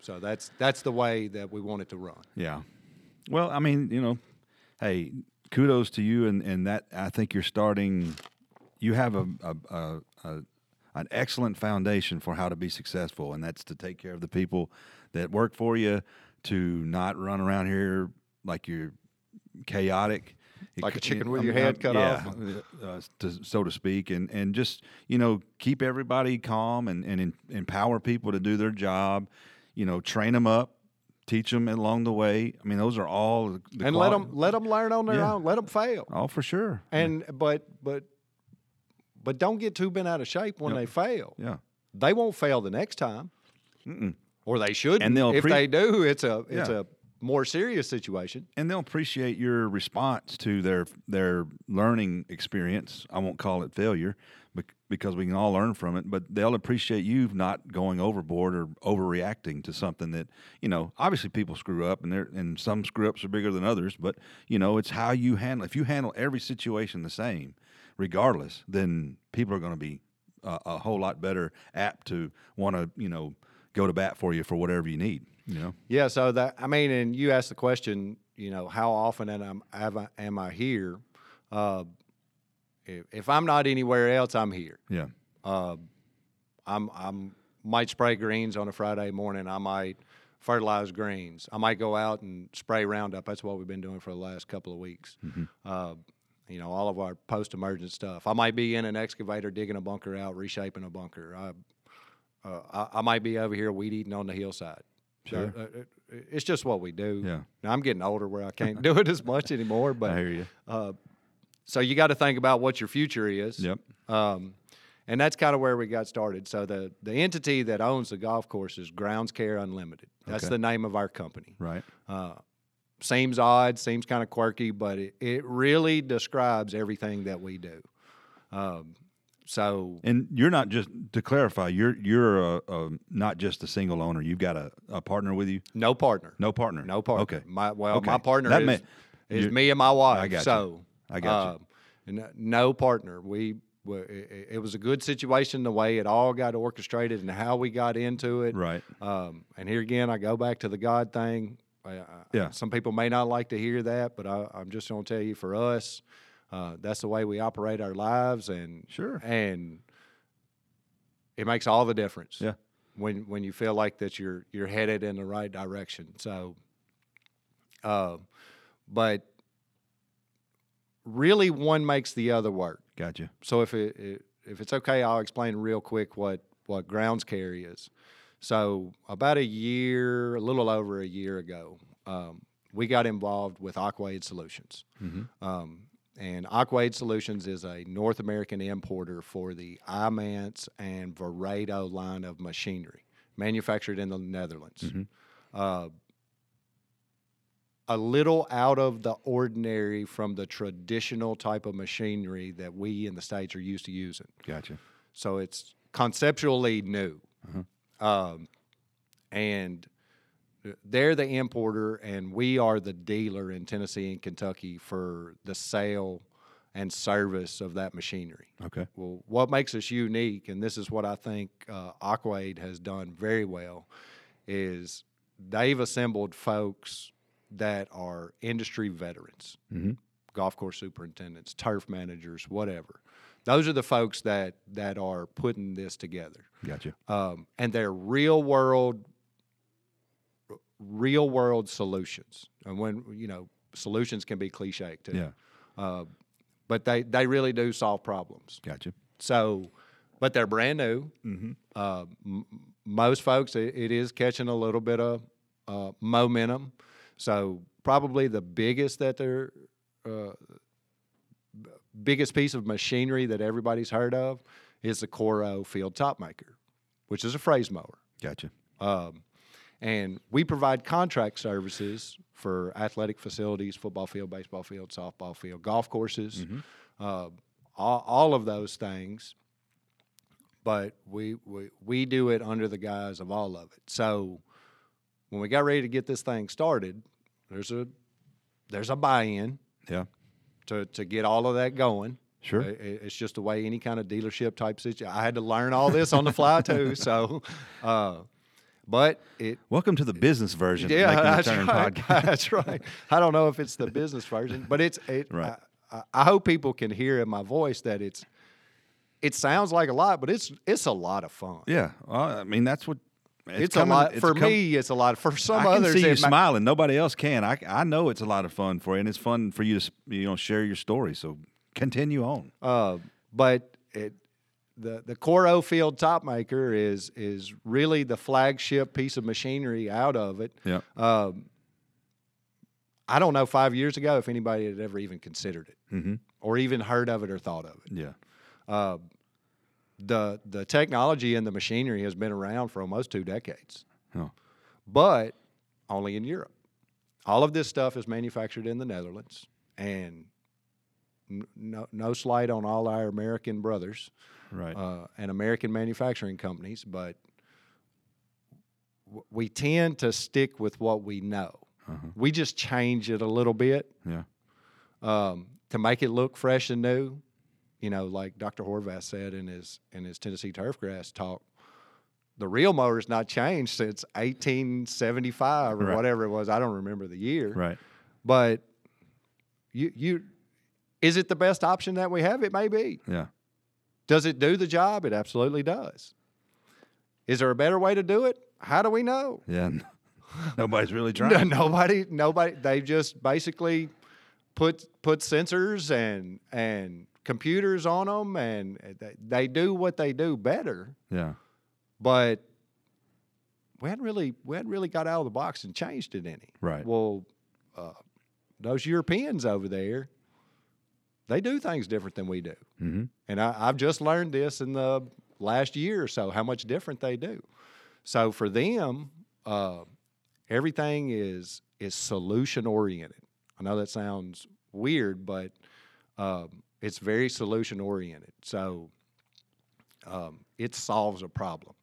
So that's the way that we want it to run. Yeah. Well, I mean, you know, hey, kudos to you, and that I think you're starting. You have a an excellent foundation for how to be successful, and that's to take care of the people that work for you, to not run around here like you're chaotic. Like a chicken with your head cut off. So to speak. And just, you know, keep everybody calm and empower people to do their job. You know, train them up, teach them along the way. I mean, those are all the and let them learn on their own. Let them fail. Oh, for sure. And but don't get too bent out of shape when they fail. Yeah. They won't fail the next time. Mm-mm. Or they shouldn't. And if they do, it's a more serious situation. And they'll appreciate your response to their learning experience. I won't call it failure because we can all learn from it, but they'll appreciate you not going overboard or overreacting to something that, you know, obviously people screw up and some screw ups are bigger than others, but you know, it's how you handle. If you handle every situation the same, regardless, then people are going to be a whole lot better apt to want to, you know, go to bat for you for whatever you need. You know? Yeah, so that, I mean, and you asked the question, you know, how often am I here? If I'm not anywhere else, I'm here. Yeah. I might spray greens on a Friday morning. I might fertilize greens. I might go out and spray Roundup. That's what we've been doing for the last couple of weeks. Mm-hmm. You know, all of our post-emergent stuff. I might be in an excavator digging a bunker out, reshaping a bunker. I might be over here weed eating on the hillside. Sure. It's just what we do. Yeah. Now, I'm getting older where I can't do it as much anymore. But I hear you. So you got to think about what your future is. Yep. And that's kind of where we got started. So the entity that owns the golf course is Grounds Care Unlimited. That's the name of our company. Right. Seems odd, seems kind of quirky, but it really describes everything that we do. And you're not just, to clarify, you're not just a single owner. You've got a partner with you? No partner. Okay. My partner is me and my wife. I got you. No partner. It was a good situation the way it all got orchestrated and how we got into it. Right. And here again, I go back to the God thing. Some people may not like to hear that, but I'm just going to tell you, for us, that's the way we operate our lives, and it makes all the difference. Yeah. When you feel like that you're headed in the right direction. So, but really, one makes the other work. Gotcha. So if it's okay, I'll explain real quick what Grounds Care is. So about a little over a year ago, we got involved with Aquaid Solutions. Mm-hmm. And Aquaid Solutions is a North American importer for the Imants and Verado line of machinery, manufactured in the Netherlands. Mm-hmm. A little out of the ordinary from the traditional type of machinery that we in the States are used to using. Gotcha. So it's conceptually new. Uh-huh. And they're the importer, and we are the dealer in Tennessee and Kentucky for the sale and service of that machinery. Okay. Well, what makes us unique, and this is what I think Aquaid has done very well, is they've assembled folks that are industry veterans, mm-hmm. golf course superintendents, turf managers, whatever. Those are the folks that are putting this together. Gotcha. And they're real world solutions. And when, you know, solutions can be cliche too. Yeah. But they really do solve problems. Gotcha. So, but they're brand new. Mm-hmm. Most folks, it is catching a little bit of momentum. So probably the biggest that they're, biggest piece of machinery that everybody's heard of is the Koro Field Topmaker, which is a phrase mower. Gotcha. And we provide contract services for athletic facilities, football field, baseball field, softball field, golf courses, mm-hmm. All of those things. But we do it under the guise of all of it. So when we got ready to get this thing started, there's a buy-in. Yeah. To get all of that going. Sure. It's just the way any kind of dealership type situation. I had to learn all this on the fly too. So. But it. Welcome to the business version. Yeah, of Making the Turn podcast. That's right. I don't know if it's the business version, but it's. Right. I hope people can hear in my voice that it's. It sounds like a lot, but it's a lot of fun. Yeah, I mean that's what it's coming, a lot for me. It's a lot for some others. I can see you smiling. Nobody else can. I know it's a lot of fun for you, and it's fun for you to share your story. So continue on. The Koro Field Topmaker is really the flagship piece of machinery out of it. Yeah. I don't know 5 years ago if anybody had ever even considered it, mm-hmm. or even heard of it or thought of it. Yeah. The technology and the machinery has been around for almost 2 decades, but only in Europe. All of this stuff is manufactured in the Netherlands, and no slight on all our American brothers, right? And American manufacturing companies, but we tend to stick with what we know. Uh-huh. We just change it a little bit, to make it look fresh and new. Like Dr. Horvath said in his Tennessee Turfgrass talk, the reel motor's not changed since 1875 or whatever it was. I don't remember the year. Right. But is it the best option that we have? It may be. Yeah. Does it do the job? It absolutely does. Is there a better way to do it? How do we know? Yeah. Nobody's really trying. Nobody. They just basically put sensors and computers on them, and they do what they do better. Yeah. But we hadn't really got out of the box and changed it any. Right. Well, those Europeans over there, they do things different than we do. Mm-hmm. And I've just learned this in the last year or so, how much different they do. So for them, everything is solution-oriented. I know that sounds weird, but it's very solution-oriented. So it solves a problem.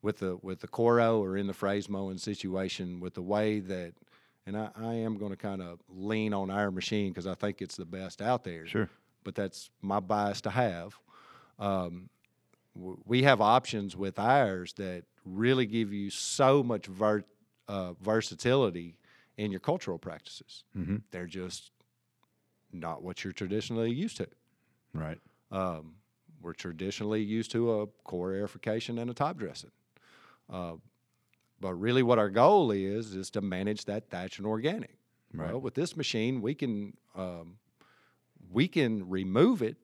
With the Koro or in the phrase mowing situation, with the way that, and I am going to kind of lean on our machine because I think it's the best out there. Sure. But that's my bias to have. We have options with ours that really give you so much versatility in your cultural practices. Mm-hmm. They're just not what you're traditionally used to. Right. We're traditionally used to a core aerification and a top dressing. But really what our goal is to manage that thatch and organic. Right. Well, with this machine, we can remove it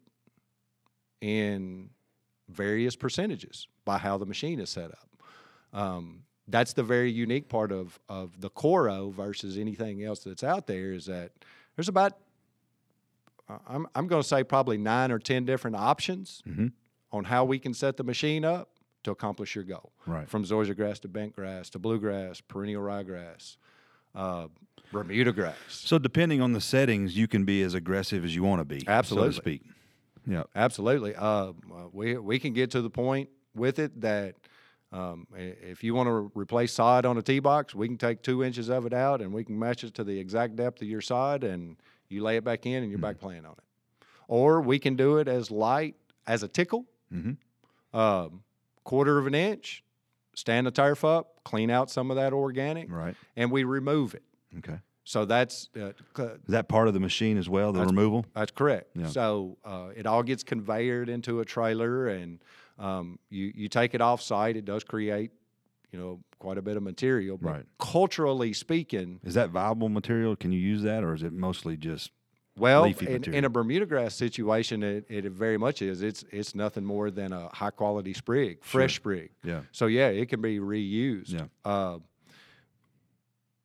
in various percentages by how the machine is set up. That's the very unique part of the Koro versus anything else that's out there, is that there's about, I'm going to say probably 9 or 10 different options, mm-hmm. on how we can set the machine up to accomplish your goal. Right. From zoysia grass to bent grass to bluegrass, perennial ryegrass, Bermuda grass. So depending on the settings, you can be as aggressive as you want to be, absolutely. So to speak. Yeah, absolutely. We can get to the point with it that if you want to replace sod on a tee box, we can take 2 inches of it out and we can match it to the exact depth of your sod, and you lay it back in and you're back playing on it. Or we can do it as light as a tickle, mm-hmm. 1/4 of an inch, stand the turf up, clean out some of that organic, right. and we remove it. Okay. So that's... is that part of the machine as well, the removal? That's correct. Yeah. So it all gets conveyed into a trailer, and you take it off-site. It does create, quite a bit of material. But right. culturally speaking... Is that viable material? Can you use that, or is it mostly just leafy material? Well, in a Bermuda grass situation, it very much is. It's nothing more than a high-quality sprig, fresh sure. sprig. Yeah. So, yeah, it can be reused. Yeah.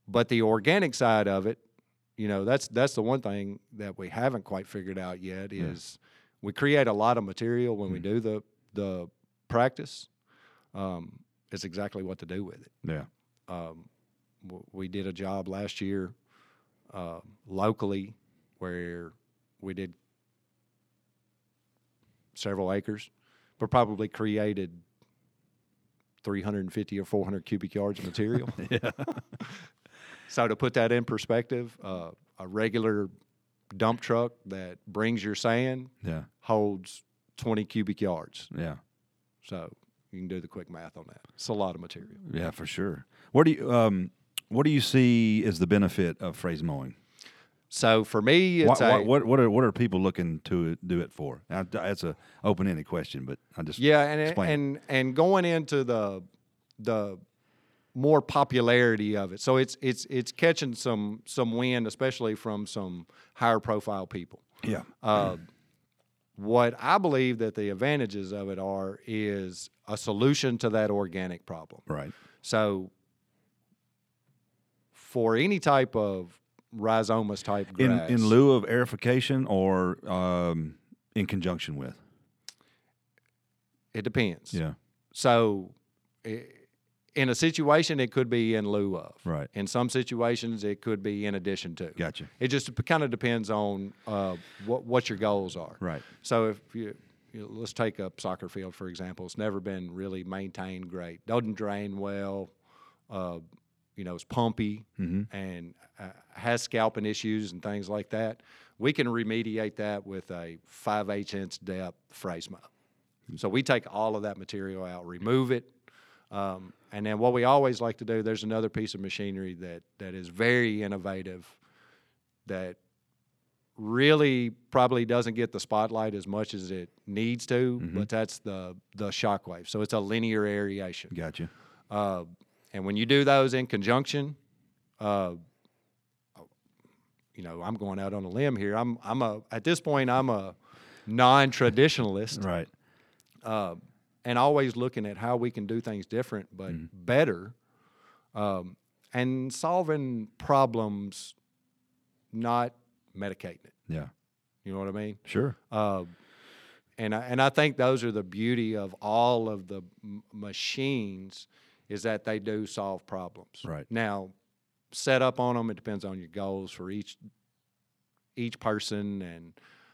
But the organic side of it, that's the one thing that we haven't quite figured out yet, is we create a lot of material when mm-hmm. we do the practice. It's exactly what to do with it. Yeah. We did a job last year locally where we did several acres, but probably created 350 or 400 cubic yards of material. Yeah. So to put that in perspective, a regular dump truck that brings your sand holds 20 cubic yards. Yeah. So you can do the quick math on that. It's a lot of material. Yeah, for sure. What do you see as the benefit of phrase mowing? So for me, it's what are people looking to do it for? Now, that's an open-ended question, but I just explain. And going into the more popularity of it, so it's catching some wind, especially from some higher profile people. Yeah. What I believe that the advantages of it are is a solution to that organic problem. Right. So for any type of rhizomas type grass. In lieu of aerification or in conjunction with? It depends. Yeah. So in a situation, it could be in lieu of. Right. In some situations, it could be in addition to. Gotcha. It just kind of depends on what your goals are. Right. So if you let's take a soccer field, for example. It's never been really maintained great. Doesn't drain well. It's pumpy and has scalping issues and things like that. We can remediate that with a 5/8 inch depth phrase mow. So we take all of that material out, remove it, and then what we always like to do, there's another piece of machinery that is very innovative that really probably doesn't get the spotlight as much as it needs to, but that's the Shockwave. So it's a linear aeration. Gotcha. And when you do those in conjunction, I'm going out on a limb here. I'm a non-traditionalist, right? And always looking at how we can do things different, but better, and solving problems, not medicating it. Yeah, you know what I mean? Sure. And I think those are the beauty of all of the machines. Is that they do solve problems. Right. Now, set up on them, it depends on your goals for each person,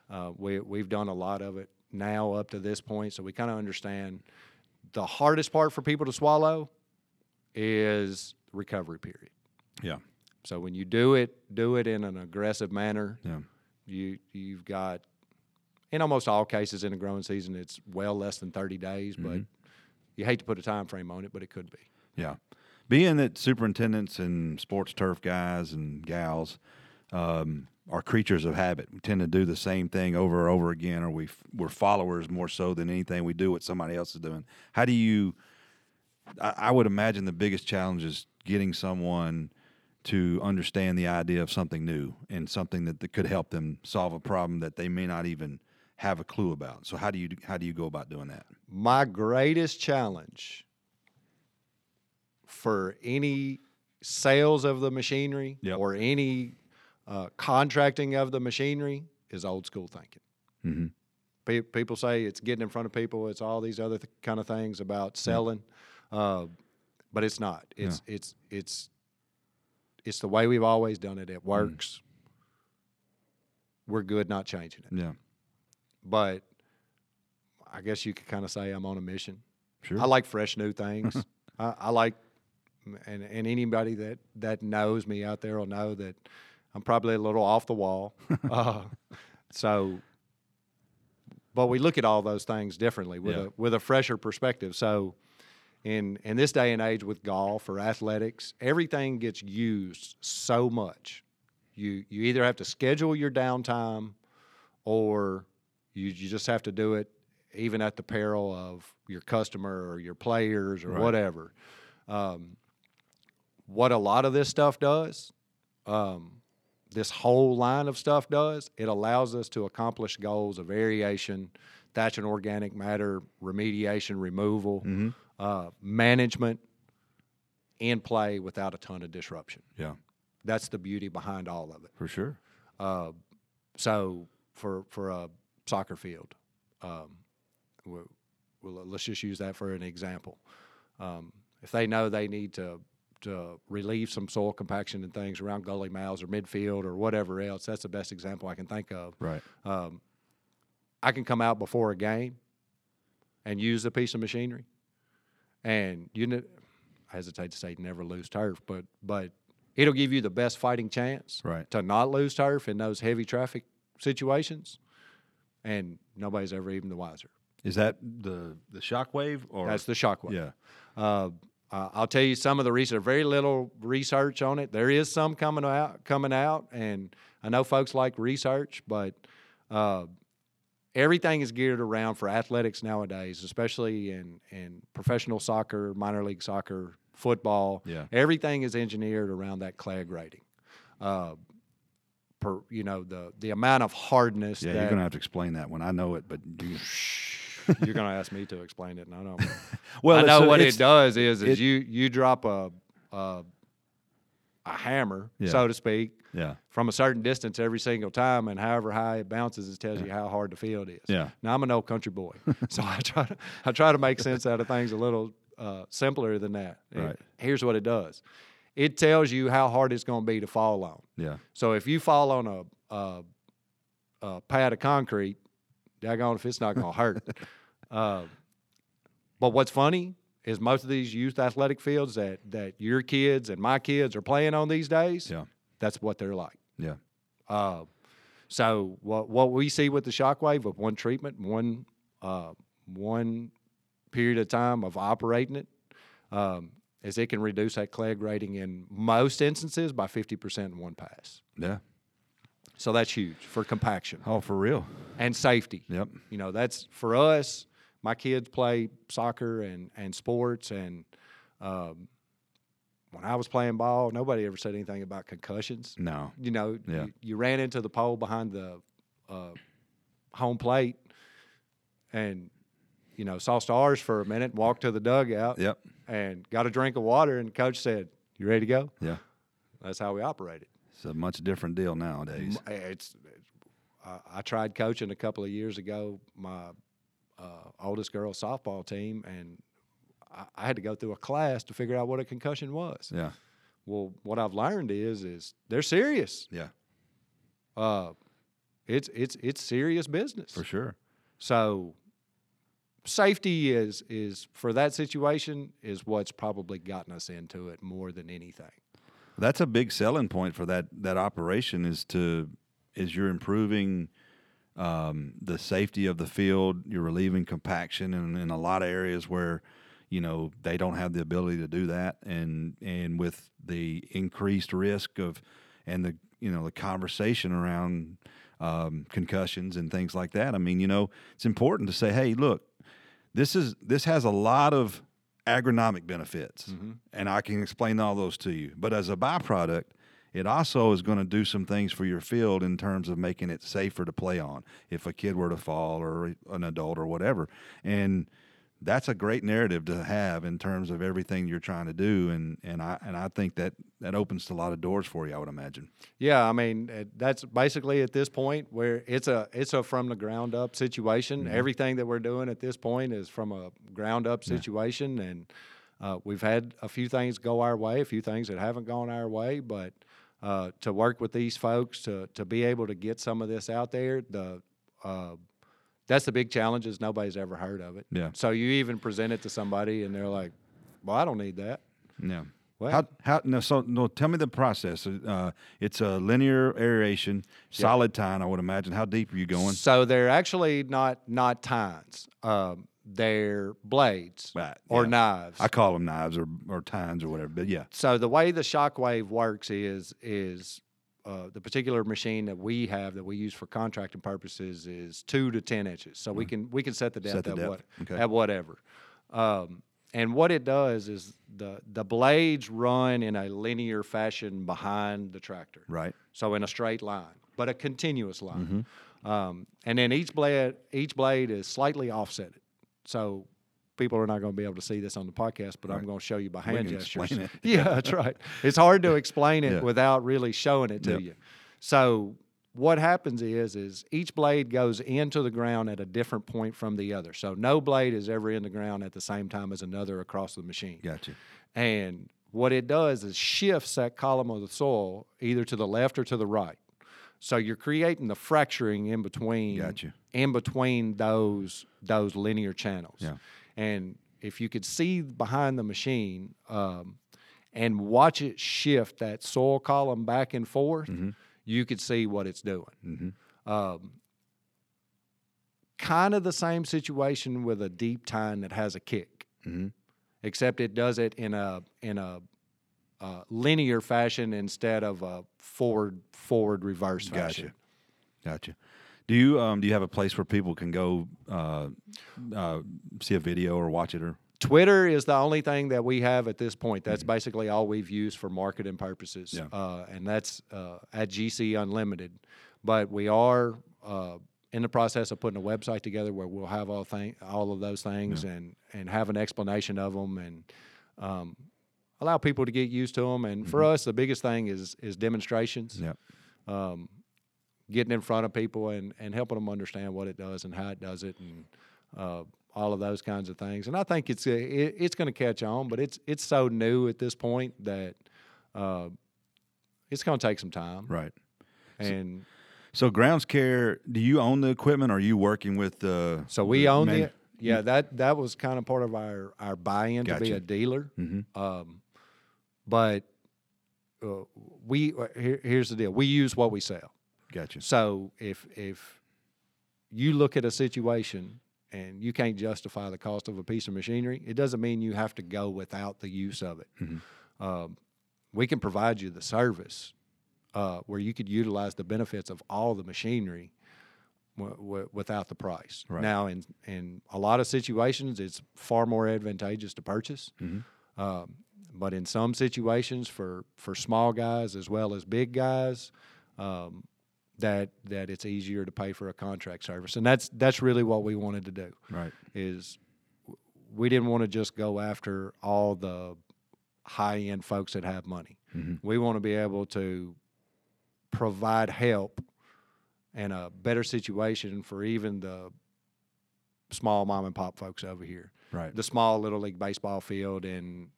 and we've done a lot of it now up to this point, so we kind of understand the hardest part for people to swallow is the recovery period. Yeah. So when you do it in an aggressive manner. Yeah. You've got, in almost all cases in a growing season, it's well less than 30 days, but you hate to put a time frame on it, but it could be. Yeah. Being that superintendents and sports turf guys and gals are creatures of habit. We tend to do the same thing over and over again, or we're followers more so than anything. We do what somebody else is doing. How do you – I would imagine the biggest challenge is getting someone to understand the idea of something new and something that could help them solve a problem that they may not even have a clue about. So how do you go about doing that? My greatest challenge for any sales of the machinery or any contracting of the machinery is old school thinking. Mm-hmm. People say it's getting in front of people. It's all these other kind of things about selling, but it's not. It's the way we've always done it. It works. Mm. We're good not changing it. Yeah. But I guess you could kind of say I'm on a mission. Sure. I like fresh, new things. I like, and anybody that knows me out there will know that I'm probably a little off the wall. But we look at all those things differently with a fresher perspective. So in this day and age with golf or athletics, everything gets used so much. You either have to schedule your downtime or you just have to do it even at the peril of your customer or your players or whatever. What a lot of this stuff does, this whole line of stuff does, it allows us to accomplish goals of aeration, thatch and organic matter, remediation, removal, management, in play without a ton of disruption. Yeah. That's the beauty behind all of it. For sure. So for a soccer field, well, let's just use that for an example. If they know they need to relieve some soil compaction and things around gully mouths or midfield or whatever else, that's the best example I can think of. Right. I can come out before a game and use a piece of machinery, and I hesitate to say never lose turf, but it'll give you the best fighting chance to not lose turf in those heavy traffic situations. And nobody's ever even the wiser. Is that the Shockwave? That's the Shockwave. Yeah. I'll tell you some of the research, very little research on it. There is some coming out, and I know folks like research, but everything is geared around for athletics nowadays, especially in professional soccer, minor league soccer, football. Yeah. Everything is engineered around that CLAG rating. The amount of hardness. Yeah, you're gonna have to explain that one. I know it, but you're gonna ask me to explain it, and I don't. Well, I know what it does is you drop a hammer, so to speak, from a certain distance every single time, and however high it bounces, it tells you how hard the field is. Yeah. Now I'm an old country boy, so I try to make sense out of things a little simpler than that. Right. Here's what it does. It tells you how hard it's going to be to fall on. Yeah. So if you fall on a pad of concrete, daggone if it's not going to hurt. But what's funny is most of these youth athletic fields that your kids and my kids are playing on these days, that's what they're like. Yeah. So what we see with the Shockwave of one treatment, one period of time of operating it, is it can reduce that CLAG rating in most instances by 50% in one pass. Yeah. So that's huge for compaction. Oh, for real. And safety. Yep. That's for us. My kids play soccer and sports, and when I was playing ball, nobody ever said anything about concussions. No. You ran into the pole behind the home plate and, saw stars for a minute, walked to the dugout. Yep. And got a drink of water, and coach said, "You ready to go?" Yeah, that's how we operated. It's a much different deal nowadays. I tried coaching a couple of years ago. My oldest girl's softball team, and I had to go through a class to figure out what a concussion was. Yeah. Well, what I've learned is they're serious. Yeah. It's serious business for sure. So. Safety is for that situation is what's probably gotten us into it more than anything. That's a big selling point for that operation is you're improving the safety of the field. You're relieving compaction in a lot of areas where they don't have the ability to do that, and with the increased risk of and the the conversation around concussions and things like that. I mean, it's important to say, hey, look. This has a lot of agronomic benefits, mm-hmm. and I can explain all those to you. But as a byproduct, it also is going to do some things for your field in terms of making it safer to play on if a kid were to fall or an adult or whatever. And that's a great narrative to have in terms of everything you're trying to do, and I think that opens a lot of doors for you, I would imagine. Yeah, I mean, that's basically at this point where it's a from the ground up situation. Mm-hmm. Everything that we're doing at this point is from a ground up situation, and we've had a few things go our way, a few things that haven't gone our way, but to work with these folks to be able to get some of this out there, that's the big challenge is nobody's ever heard of it. Yeah. So you even present it to somebody, and they're like, "Well, I don't need that." Yeah. Well, tell me the process. It's a linear aeration, solid tine, I would imagine. How deep are you going? So they're actually not tines. They're blades or knives. I call them knives or tines or whatever. But yeah. So the way the Shockwave works is. The particular machine that we have that we use for contracting purposes is 2 to 10 inches, so mm-hmm. we can set the depth, at whatever. And what it does is the blades run in a linear fashion behind the tractor, right? So in a straight line, but a continuous line. Mm-hmm. And then each blade is slightly offsetted, so. People are not going to be able to see this on the podcast, but I'm going to show you by hand gestures. Yeah, that's right. It's hard to explain it without really showing it to you. So what happens is each blade goes into the ground at a different point from the other. So no blade is ever in the ground at the same time as another across the machine. Gotcha. And what it does is shifts that column of the soil either to the left or to the right. So you're creating the fracturing in between those linear channels. Yeah. And if you could see behind the machine and watch it shift that soil column back and forth, mm-hmm. you could see what it's doing. Mm-hmm. Kind of the same situation with a deep tine that has a kick. Mm-hmm. except it does it in a linear fashion instead of a forward reverse fashion. Gotcha. Do you have a place where people can go see a video or watch it? Or Twitter is the only thing that we have at this point. That's basically all we've used for marketing purposes, and that's at GC Unlimited. But we are in the process of putting a website together where we'll have all of those things and have an explanation of them and allow people to get used to them. And for us, the biggest thing is demonstrations, getting in front of people and helping them understand what it does and how it does it and all of those kinds of things. And I think it's going to catch on, but it's so new at this point that it's going to take some time. Right. And so Grounds Care, do you own the equipment or are you working with the So we the own main? It. Yeah, that was kind of part of our buy-in to be a dealer. Mm-hmm. But here's the deal. We use what we sell. Gotcha. So if you look at a situation and you can't justify the cost of a piece of machinery, it doesn't mean you have to go without the use of it. Mm-hmm. We can provide you the service where you could utilize the benefits of all the machinery without the price. Right. Now, in a lot of situations, it's far more advantageous to purchase. Mm-hmm. But in some situations, for small guys as well as big guys, that it's easier to pay for a contract service. And that's really what we wanted to do. Right. Is we didn't want to just go after all the high-end folks that have money. Mm-hmm. We want to be able to provide help and a better situation for even the small mom-and-pop folks over here. Right. The small Little League baseball field in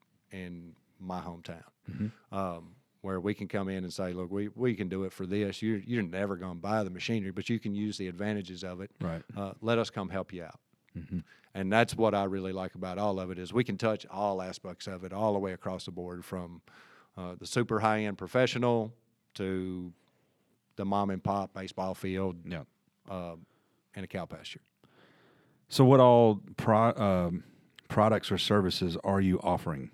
my hometown. Mm-hmm. Where we can come in and say, look, we can do it for this. You're never going to buy the machinery, but you can use the advantages of it. Right. Let us come help you out. Mm-hmm. And that's what I really like about all of it is we can touch all aspects of it all the way across the board from the super high-end professional to the mom-and-pop baseball field and a cow pasture. So what all products or services are you offering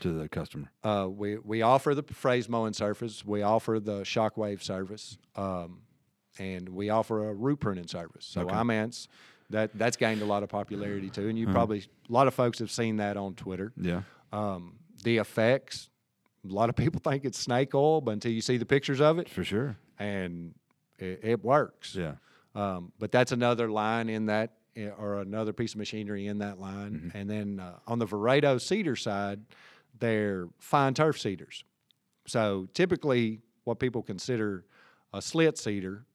to the customer? We offer the phrase mowing service. We offer the Shockwave service, and we offer a root pruning service. So Imants, that's gained a lot of popularity too, and you probably a lot of folks have seen that on Twitter. Yeah. The effects, a lot of people think it's snake oil, but until you see the pictures of it, for sure, and it works. Yeah. But that's another line in that, or another piece of machinery in that line, and then on the Verado cedar side. They're fine turf cedars. So typically what people consider a slit cedar,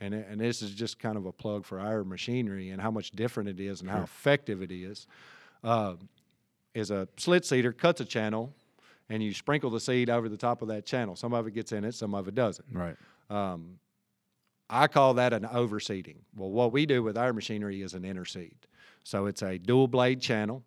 and this is just kind of a plug for our machinery and how much different it is and how effective it is a slit cedar cuts a channel, and you sprinkle the seed over the top of that channel. Some of it gets in it, some of it doesn't. Right. I call that an overseeding. Well, what we do with our machinery is an interseed. So it's a dual-blade channel.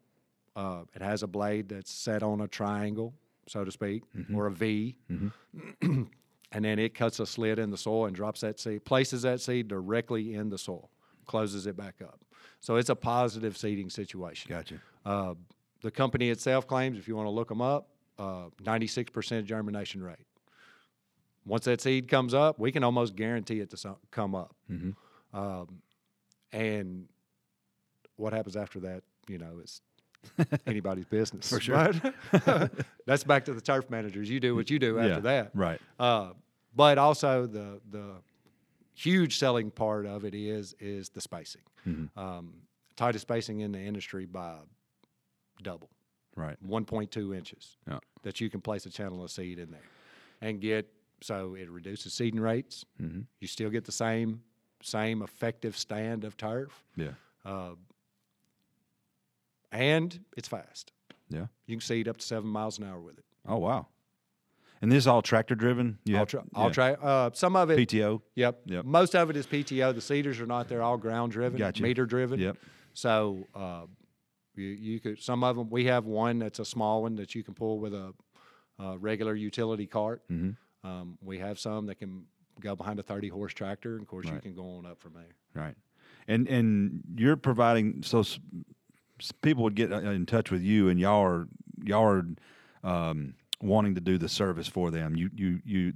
It has a blade that's set on a triangle, so to speak, or a V, and then it cuts a slit in the soil and drops that seed, places that seed directly in the soil, closes it back up. So it's a positive seeding situation. Gotcha. The company itself claims, if you want to look them up, 96% germination rate. Once that seed comes up, we can almost guarantee it to come up. Mm-hmm. And what happens after that, it's anybody's business. For sure. Right? That's back to the turf managers. You do what you do after that. Right. But also the huge selling part of it is the spacing. Mm-hmm. Tightest spacing in the industry by double. Right. 1.2 inches that you can place a channel of seed in there and get, so it reduces seeding rates. Mm-hmm. You still get the same effective stand of turf. Yeah. And it's fast. Yeah. You can seed up to 7 miles an hour with it. Oh, wow. And this is all tractor-driven? Some of it. PTO? Yep. Most of it is PTO. The seeders are not. They're all ground-driven, meter-driven. Yep. So you could, some of them, we have one that's a small one that you can pull with a regular utility cart. Mm-hmm. We have some that can go behind a 30-horse tractor. And, of course, you can go on up from there. Right. And you're providing – people would get in touch with you, and y'all are wanting to do the service for them.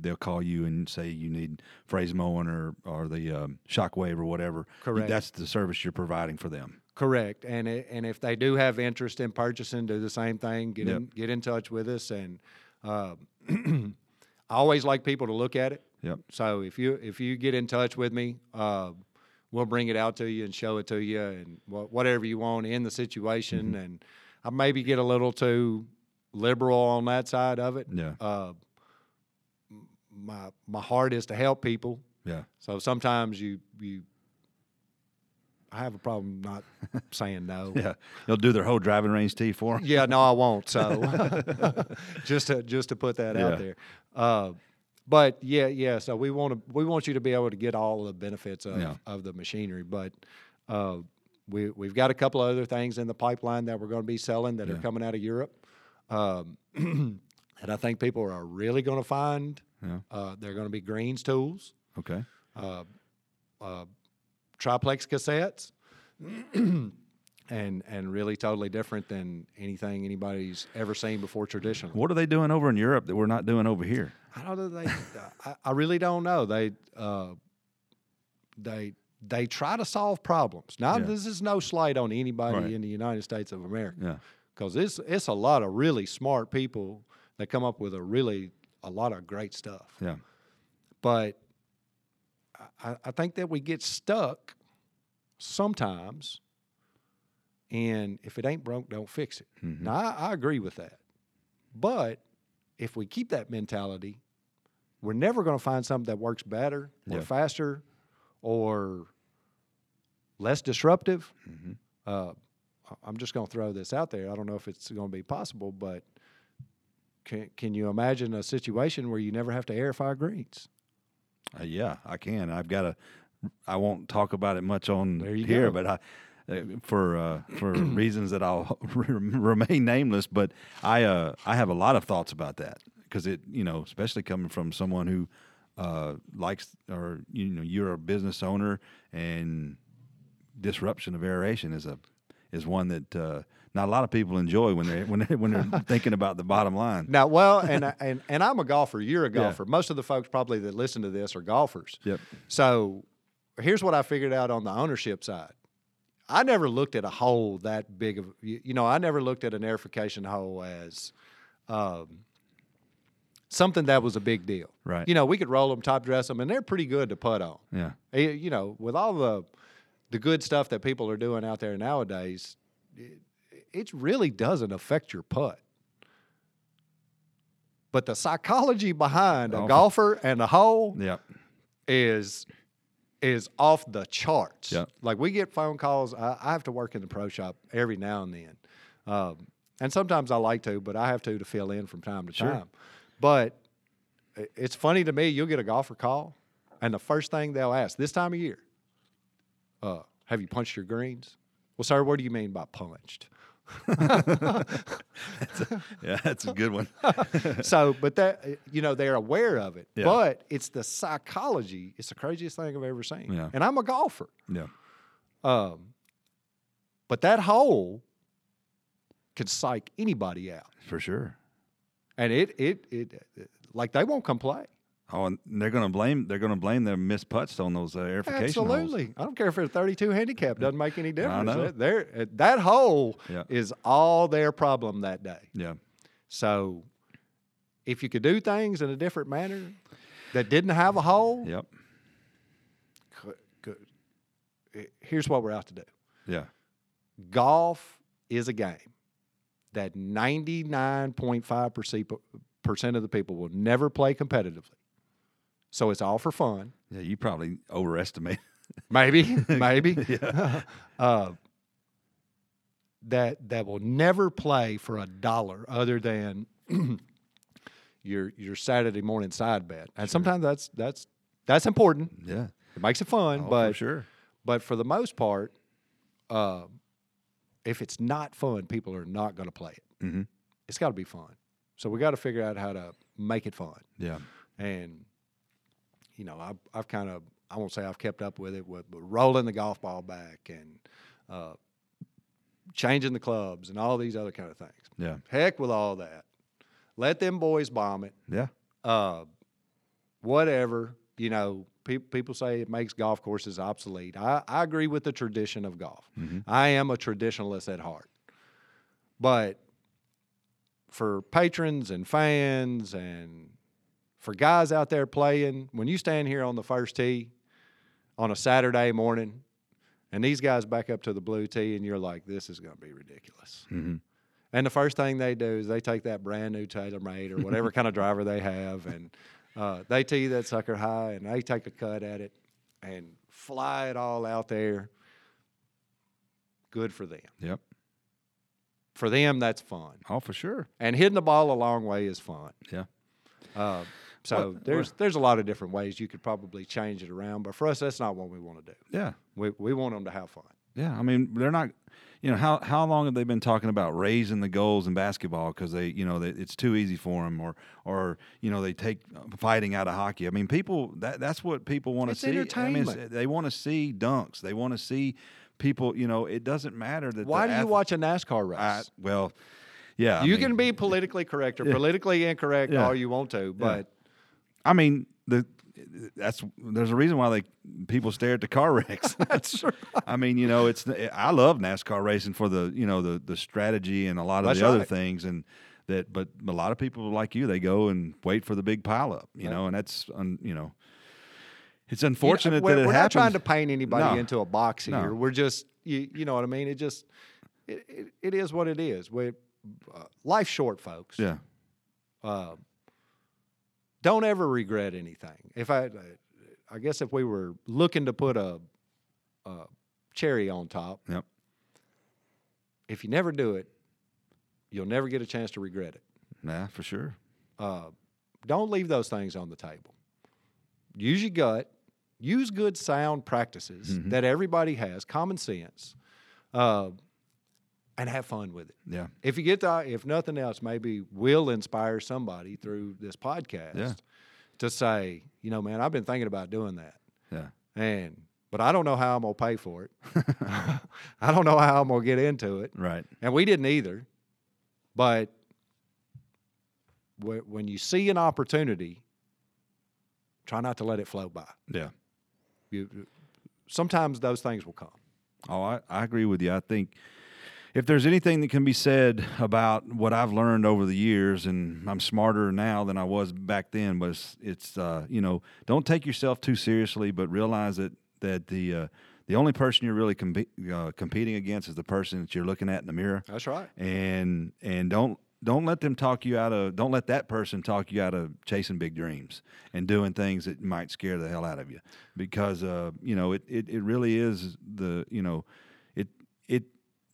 They'll call you and say you need phrase mowing or the Shockwave or whatever. Correct. That's the service you're providing for them. Correct. And if they do have interest in purchasing, do the same thing. Get in touch with us. And I always like people to look at it. Yep. So if you get in touch with me, we'll bring it out to you and show it to you, and whatever you want in the situation. Mm-hmm. And I maybe get a little too liberal on that side of it. Yeah. My heart is to help people. Yeah. So sometimes I have a problem not saying no. Yeah. You'll do their whole driving range tee for them? Yeah, no, I won't. So just to put that out there. But so we want you to be able to get all the benefits of the machinery, but we've got a couple of other things in the pipeline that we're going to be selling that are coming out of Europe. And I think people are really going to find they're going to be greens tools. Okay. Triplex cassettes and really totally different than anything anybody's ever seen before traditionally. What are they doing over in Europe that we're not doing over here? I don't know. I really don't know. They try to solve problems. Now, this is no slight on anybody in the United States of America. Yeah. Because it's a lot of really smart people that come up with a lot of great stuff. Yeah. But I think that we get stuck sometimes, and if it ain't broke, don't fix it. Mm-hmm. Now, I agree with that. But if we keep that mentality, we're never going to find something that works better or faster or less disruptive. Mm-hmm. I'm just going to throw this out there. I don't know if it's going to be possible, but can you imagine a situation where you never have to air fire greens? Yeah, I can. I won't talk about it much on here, but for reasons that I'll remain nameless, but I have a lot of thoughts about that because especially coming from someone who you're a business owner, and disruption of aeration is one that not a lot of people enjoy when they're thinking about the bottom line. Now, well, and I'm a golfer. You're a golfer. Yeah. Most of the folks probably that listen to this are golfers. Yep. So here's what I figured out on the ownership side. I never looked at a hole that big of I never looked at an aerification hole as something that was a big deal. Right. We could roll them, top dress them, and they're pretty good to putt on. Yeah. With all the good stuff that people are doing out there nowadays, it really doesn't affect your putt. But the psychology behind a golfer and a hole is off the charts. Yep. Like, we get phone calls. I have to work in the pro shop every now and then. And sometimes I like to, but I have to fill in from time to time. But it's funny to me, you'll get a golfer call, and the first thing they'll ask, this time of year, have you punched your greens? Well, sir, what do you mean by punched? That's a good one. So, but that, they're aware of it. Yeah. But it's the psychology. It's the craziest thing I've ever seen. Yeah. And I'm a golfer. Yeah. But that hole could psych anybody out. For sure. And it like, they won't come play. Oh, and they're going to blame their missed putts on those aerification Absolutely. Holes. I don't care if it's a 32 handicap. Doesn't make any difference. I know. That hole is all their problem that day. Yeah. So if you could do things in a different manner that didn't have a hole, here's what we're out to do. Yeah. Golf is a game that 99.5% of the people will never play competitively. So it's all for fun. Yeah, you probably overestimate. Maybe. Yeah. That will never play for $1 other than your Saturday morning side bet. And sometimes that's important. Yeah, it makes it fun. But for sure. But for the most part, if it's not fun, people are not going to play it. Mm-hmm. It's got to be fun. So we got to figure out how to make it fun. Yeah, and. I've kind of, I won't say I've kept up with it, but rolling the golf ball back and changing the clubs and all these other kind of things. Yeah. Heck with all that. Let them boys bomb it. Yeah. Whatever. You know, people say it makes golf courses obsolete. I agree with the tradition of golf. Mm-hmm. I am a traditionalist at heart. But for patrons and fans and for guys out there playing, when you stand here on the first tee on a Saturday morning and these guys back up to the blue tee and you're like, this is going to be ridiculous. Mm-hmm. And the first thing they do is they take that brand new TaylorMade or whatever kind of driver they have, and they tee that sucker high and they take a cut at it and fly it all out there. Good for them. Yep. For them, that's fun. Oh, for sure. And hitting the ball a long way is fun. Yeah. So there's a lot of different ways you could probably change it around, but for us, that's not what we want to do. Yeah. We want them to have fun. Yeah. I mean, they're not. You know, how long have they been talking about raising the goals in basketball because they, you know, it's too easy for them, or you know, they take fighting out of hockey. I mean, people that's what people want to see. Entertainment. I mean, they want to see dunks. They want to see people. You know, it doesn't matter that. Why do you watch a NASCAR race? Well, yeah, you can be politically correct or politically incorrect all you want to, but I mean the. There's a reason why people stare at the car wrecks. That's right. I mean, you know, I love NASCAR racing for the, you know, the strategy and a lot of other things, and that. But a lot of people like you, they go and wait for the big pileup, you know, and that's you know, it's unfortunate that it happens. We're not trying to paint anybody into a box here. No. We're just you know what I mean. It just it is what it is. We life's short, folks. Yeah. Don't ever regret anything. I guess if we were looking to put a cherry on top, yep. If you never do it, you'll never get a chance to regret it. Nah, for sure. Don't leave those things on the table. Use your gut. Use good sound practices that everybody has, common sense, and have fun with it. Yeah. If you get that, if nothing else, maybe we'll inspire somebody through this podcast to say, you know, man, I've been thinking about doing that. Yeah. But I don't know how I'm gonna pay for it. I don't know how I'm gonna get into it. Right. And we didn't either. But when you see an opportunity, try not to let it flow by. Yeah. Sometimes those things will come. Oh, I agree with you. I think. If there's anything that can be said about what I've learned over the years, and I'm smarter now than I was back then, but it's you know, don't take yourself too seriously, but realize that the only person you're really competing against is the person that you're looking at in the mirror. That's right. And don't let them talk you out of. Don't let that person talk you out of chasing big dreams and doing things that might scare the hell out of you, because you know it really is the you know it.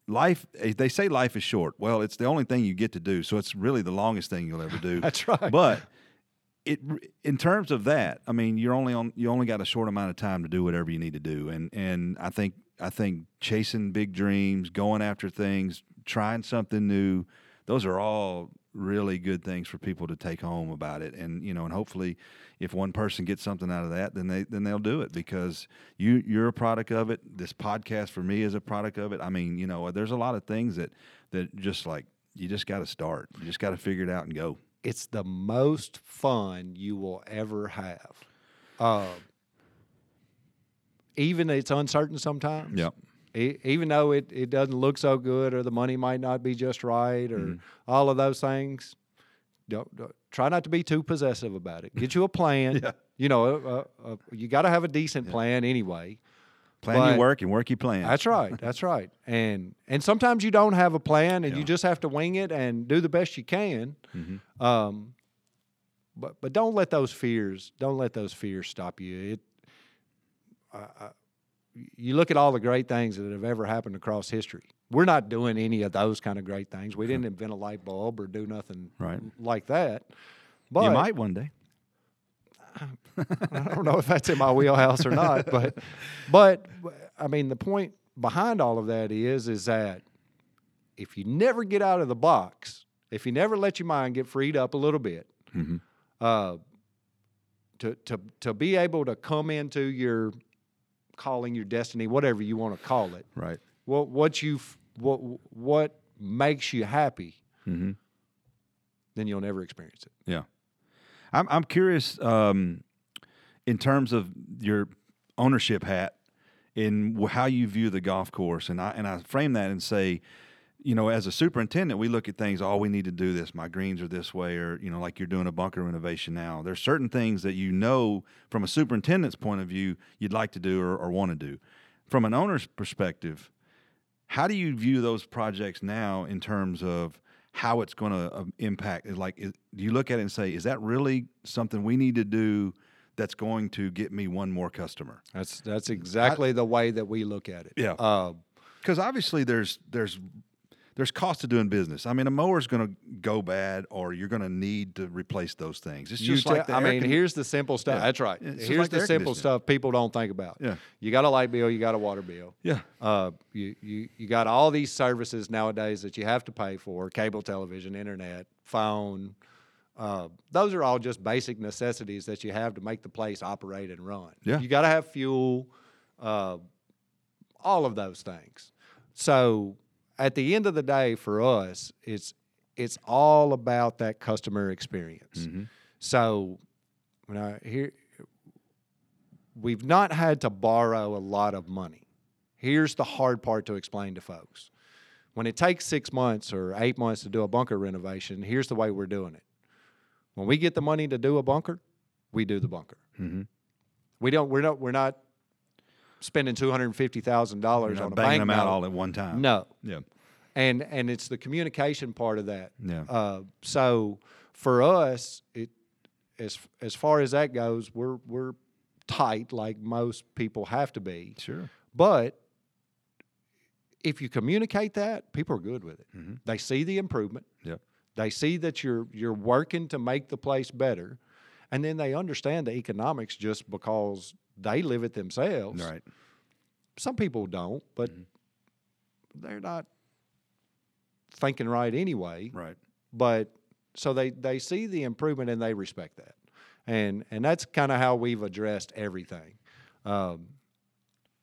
Life, they say life is short. Well, it's the only thing you get to do, so it's really the longest thing you'll ever do. That's right. But in terms of that, I mean, you only got a short amount of time to do whatever you need to do, and I think chasing big dreams, going after things, trying something new, those are all really good things for people to take home about it, and you know, and hopefully, if one person gets something out of that, then they'll do it, because you're a product of it. This podcast for me is a product of it. I mean, you know, there's a lot of things that just like you just got to start, you just got to figure it out and go. It's the most fun you will ever have, even it's uncertain sometimes. Yep. Even though it doesn't look so good, or the money might not be just right, or all of those things, don't try not to be too possessive about it. Get you a plan. Yeah. You know, you got to have a decent plan anyway. Plan your work and work your plan. That's right. That's right. And sometimes you don't have a plan, and you just have to wing it and do the best you can. Mm-hmm. But don't let those fears stop you. You look at all the great things that have ever happened across history. We're not doing any of those kind of great things. We didn't invent a light bulb or do nothing like that. But you might one day. I don't know if that's in my wheelhouse or not. But I mean, the point behind all of that is that if you never get out of the box, if you never let your mind get freed up a little bit, to be able to come into your calling, your destiny, whatever you want to call it. Right. Well, what you've what makes you happy, mm-hmm. then you'll never experience it. Yeah. I'm curious in terms of your ownership hat and how you view the golf course. And I frame that and say, you know, as a superintendent, we look at things, oh, we need to do this. My greens are this way, or, you know, like you're doing a bunker renovation now. There's certain things that you know from a superintendent's point of view you'd like to do or want to do. From an owner's perspective, how do you view those projects now in terms of how it's going to impact? Like, do you look at it and say, is that really something we need to do that's going to get me one more customer? That's exactly the way that we look at it. Yeah. Because obviously there's cost to doing business. I mean, a mower's going to go bad, or you're going to need to replace those things. It's just like the here's the simple stuff. Yeah. That's right. Here's the simple stuff people don't think about. Yeah. You got a light bill. You got a water bill. Yeah. You got all these services nowadays that you have to pay for: cable television, internet, phone. Those are all just basic necessities that you have to make the place operate and run. Yeah. You got to have fuel. All of those things. So, at the end of the day, for us, it's all about that customer experience. Mm-hmm. So, we've not had to borrow a lot of money. Here's the hard part to explain to folks. When it takes 6 months or 8 months to do a bunker renovation, here's the way we're doing it. When we get the money to do a bunker, we do the bunker. Mm-hmm. We're not spending $250,000 on a bank them out all at one time. No. Yeah. And it's the communication part of that. Yeah. So for us, it as far as that goes, we're tight like most people have to be. Sure. But if you communicate that, people are good with it. Mm-hmm. They see the improvement. Yeah. They see that you're working to make the place better, and then they understand the economics just because they live it themselves. Right. Some people don't, but mm-hmm. they're not thinking right anyway. Right. But so they see the improvement and they respect that. And that's kind of how we've addressed everything.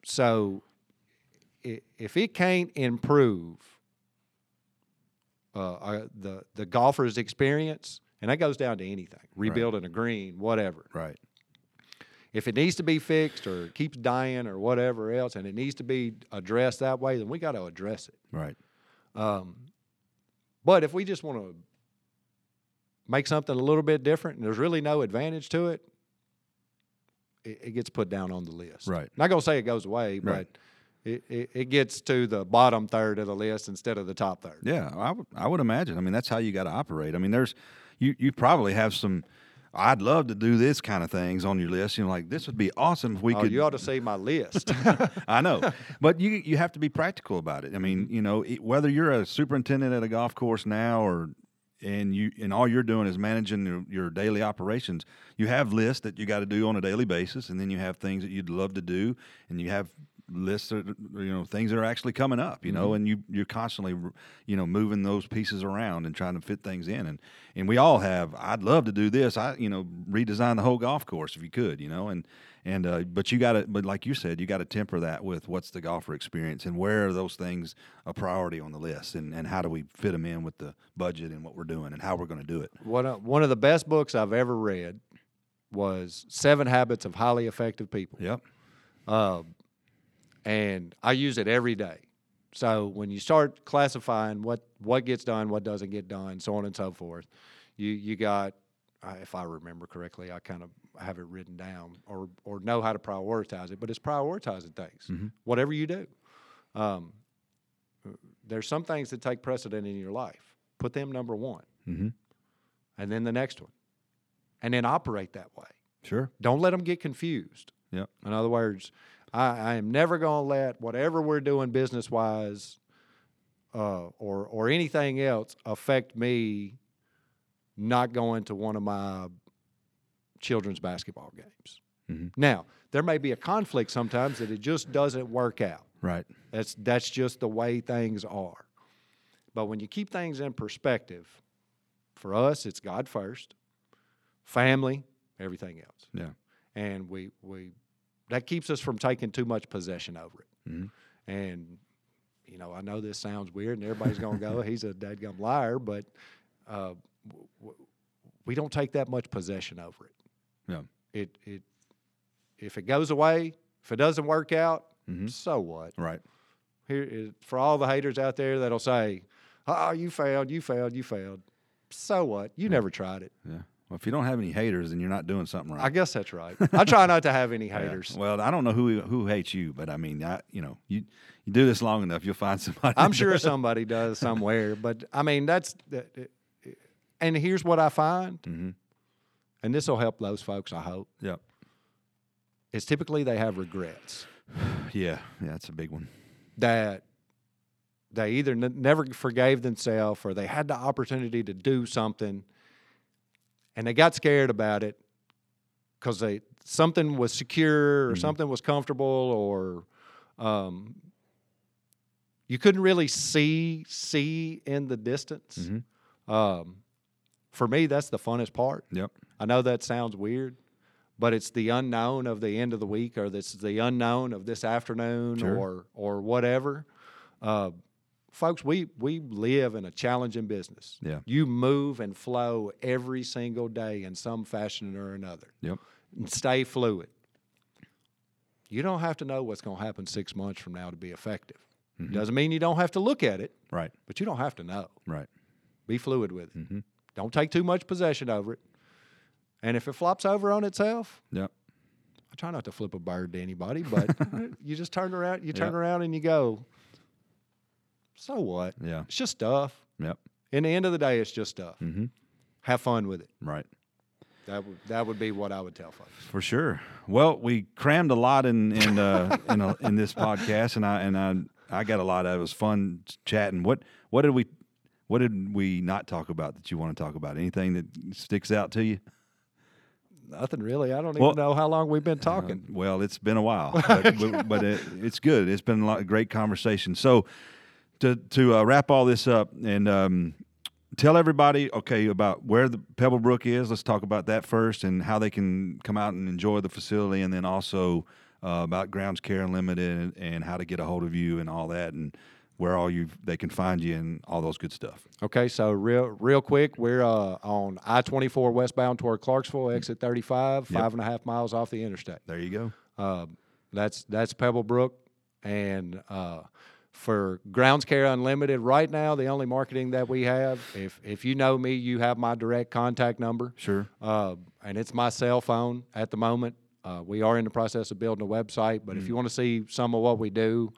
So if it can't improve the golfer's experience, and that goes down to anything, rebuilding a green, whatever. Right. If it needs to be fixed or keeps dying or whatever else, and it needs to be addressed that way, then we got to address it. Right. But if we just want to make something a little bit different and there's really no advantage to it, it gets put down on the list. Right. Not going to say it goes away, right. But it gets to the bottom third of the list instead of the top third. Yeah, I would imagine. I mean, that's how you got to operate. I mean, there's you probably have some – I'd love to do this kind of things on your list. You know, like this would be awesome if we could. You ought to see my list. I know, but you have to be practical about it. I mean, you know, whether you're a superintendent at a golf course now and all you're doing is managing your daily operations, you have lists that you got to do on a daily basis, and then you have things that you'd love to do, and you have lists of, you know, things that are actually coming up, you know, mm-hmm. and you're constantly, you know, moving those pieces around and trying to fit things in. And we all have, I'd love to do this. Redesign the whole golf course if you could, you know, but you got to, but like you said, you got to temper that with what's the golfer experience and where are those things a priority on the list, and how do we fit them in with the budget and what we're doing and how we're going to do it. One of the best books I've ever read was 7 Habits of Highly Effective People. Yep. And I use it every day. So when you start classifying what gets done, what doesn't get done, so on and so forth, you got, if I remember correctly, I kind of have it written down or know how to prioritize it, but it's prioritizing things, mm-hmm. whatever you do. There's some things that take precedent in your life. Put them number one, mm-hmm. and then the next one, and then operate that way. Sure. Don't let them get confused. Yep. In other words, I am never going to let whatever we're doing business-wise or anything else affect me not going to one of my children's basketball games. Mm-hmm. Now, there may be a conflict sometimes that it just doesn't work out. Right. That's just the way things are. But when you keep things in perspective, for us, it's God first, family, everything else. Yeah. And that keeps us from taking too much possession over it. Mm-hmm. And, I know this sounds weird, and everybody's going to go, he's a dadgum liar, but we don't take that much possession over it. Yeah. It if it goes away, if it doesn't work out, mm-hmm. so what? Right. Here is, for all the haters out there that'll say, oh, you failed. So what? You never tried it. Yeah. Well, if you don't have any haters, then you're not doing something right. I guess that's right. I try not to have any haters. Yeah. Well, I don't know who hates you, but I mean, you do this long enough, you'll find somebody. I'm sure somebody does somewhere, but I mean, and here's what I find, mm-hmm. and this will help those folks, I hope. Yep. It's typically they have regrets. Yeah, that's a big one. That they either never forgave themselves, or they had the opportunity to do something, and they got scared about it because something was secure, or mm-hmm. something was comfortable, or you couldn't really see in the distance. Mm-hmm. For me, that's the funnest part. Yep. I know that sounds weird, but it's the unknown of the end of the week, or this is the unknown of this afternoon, sure. or whatever. Folks, we live in a challenging business. Yeah. You move and flow every single day in some fashion or another. Yep. And stay fluid. You don't have to know what's going to happen 6 months from now to be effective. Mm-hmm. Doesn't mean you don't have to look at it. Right. But you don't have to know. Right. Be fluid with it. Mm-hmm. Don't take too much possession over it. And if it flops over on itself, yep. I try not to flip a bird to anybody, but you just turn around and you go, so what? Yeah. It's just stuff. Yep. In the end of the day, it's just stuff. Mm-hmm. Have fun with it. Right. That would be what I would tell folks. For sure. Well, we crammed a lot in this podcast, and I got a lot of it. It was fun chatting. What did we not talk about that you want to talk about? Anything that sticks out to you? Nothing really. I don't even know how long we've been talking. Well, it's been a while, but it's good. It's been a great conversation. So to wrap all this up and tell everybody, okay, about where the Pebble Brook is. Let's talk about that first and how they can come out and enjoy the facility, and then also about Grounds Care Unlimited and how to get a hold of you and all that, and where they can find you and all those good stuff. Okay, so real quick, we're on I-24 westbound toward Clarksville, exit 35, yep. 5.5 miles off the interstate. There you go. That's Pebble Brook. And for Grounds Care Unlimited, right now, the only marketing that we have, if you know me, you have my direct contact number. Sure. And it's my cell phone at the moment. We are in the process of building a website, but if you want to see some of what we do,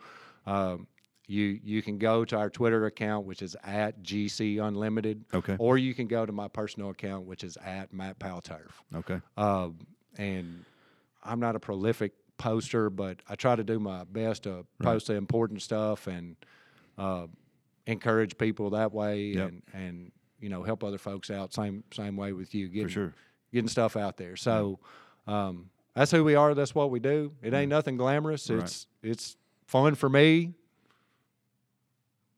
you can go to our Twitter account, which is @GC Unlimited. Okay. Or you can go to my personal account, which is @Matt Powell-Turf. Okay. And I'm not a prolific poster, but I try to do my best to post the important stuff and encourage people that way, yep. and help other folks out same way with you getting stuff out there. So that's who we are. That's what we do. It ain't nothing glamorous. It's fun for me.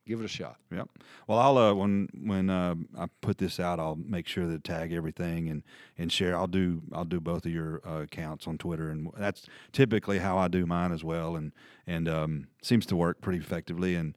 Give it a shot. Yep. Well, I'll when I put this out, I'll make sure to tag everything and share. I'll do both of your accounts on Twitter, and that's typically how I do mine as well. And seems to work pretty effectively. And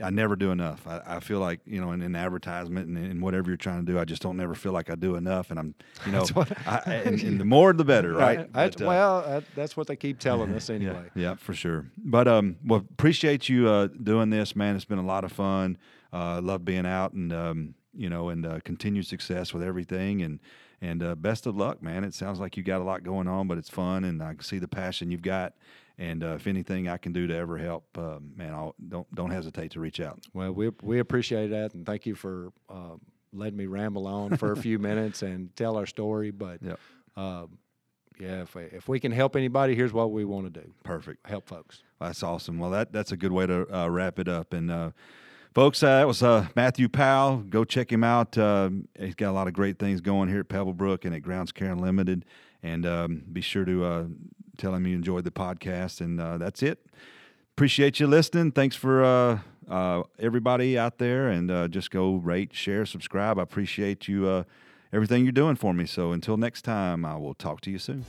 I never do enough. I feel like in advertisement and whatever you're trying to do, I just don't never feel like I do enough. And I'm and the more the better, right? That's what they keep telling us anyway. Yeah, for sure. But appreciate you doing this, man. It's been a lot of fun. Love being out, and continued success with everything. And best of luck, man. It sounds like you got a lot going on, but it's fun, and I can see the passion you've got. And if anything I can do to ever help, man, don't hesitate to reach out. Well, we appreciate that, and thank you for letting me ramble on for a few minutes and tell our story. But if we can help anybody, here's what we want to do. Perfect. Help folks. That's awesome. Well, that's a good way to wrap it up. And folks, that was Matthew Powell. Go check him out. He's got a lot of great things going here at Pebble Brook and at Grounds Care Unlimited. And be sure to tell him you enjoyed the podcast. And that's it. Appreciate you listening. Thanks for everybody out there. And just go rate, share, subscribe. I appreciate you, everything you're doing for me. So until next time, I will talk to you soon.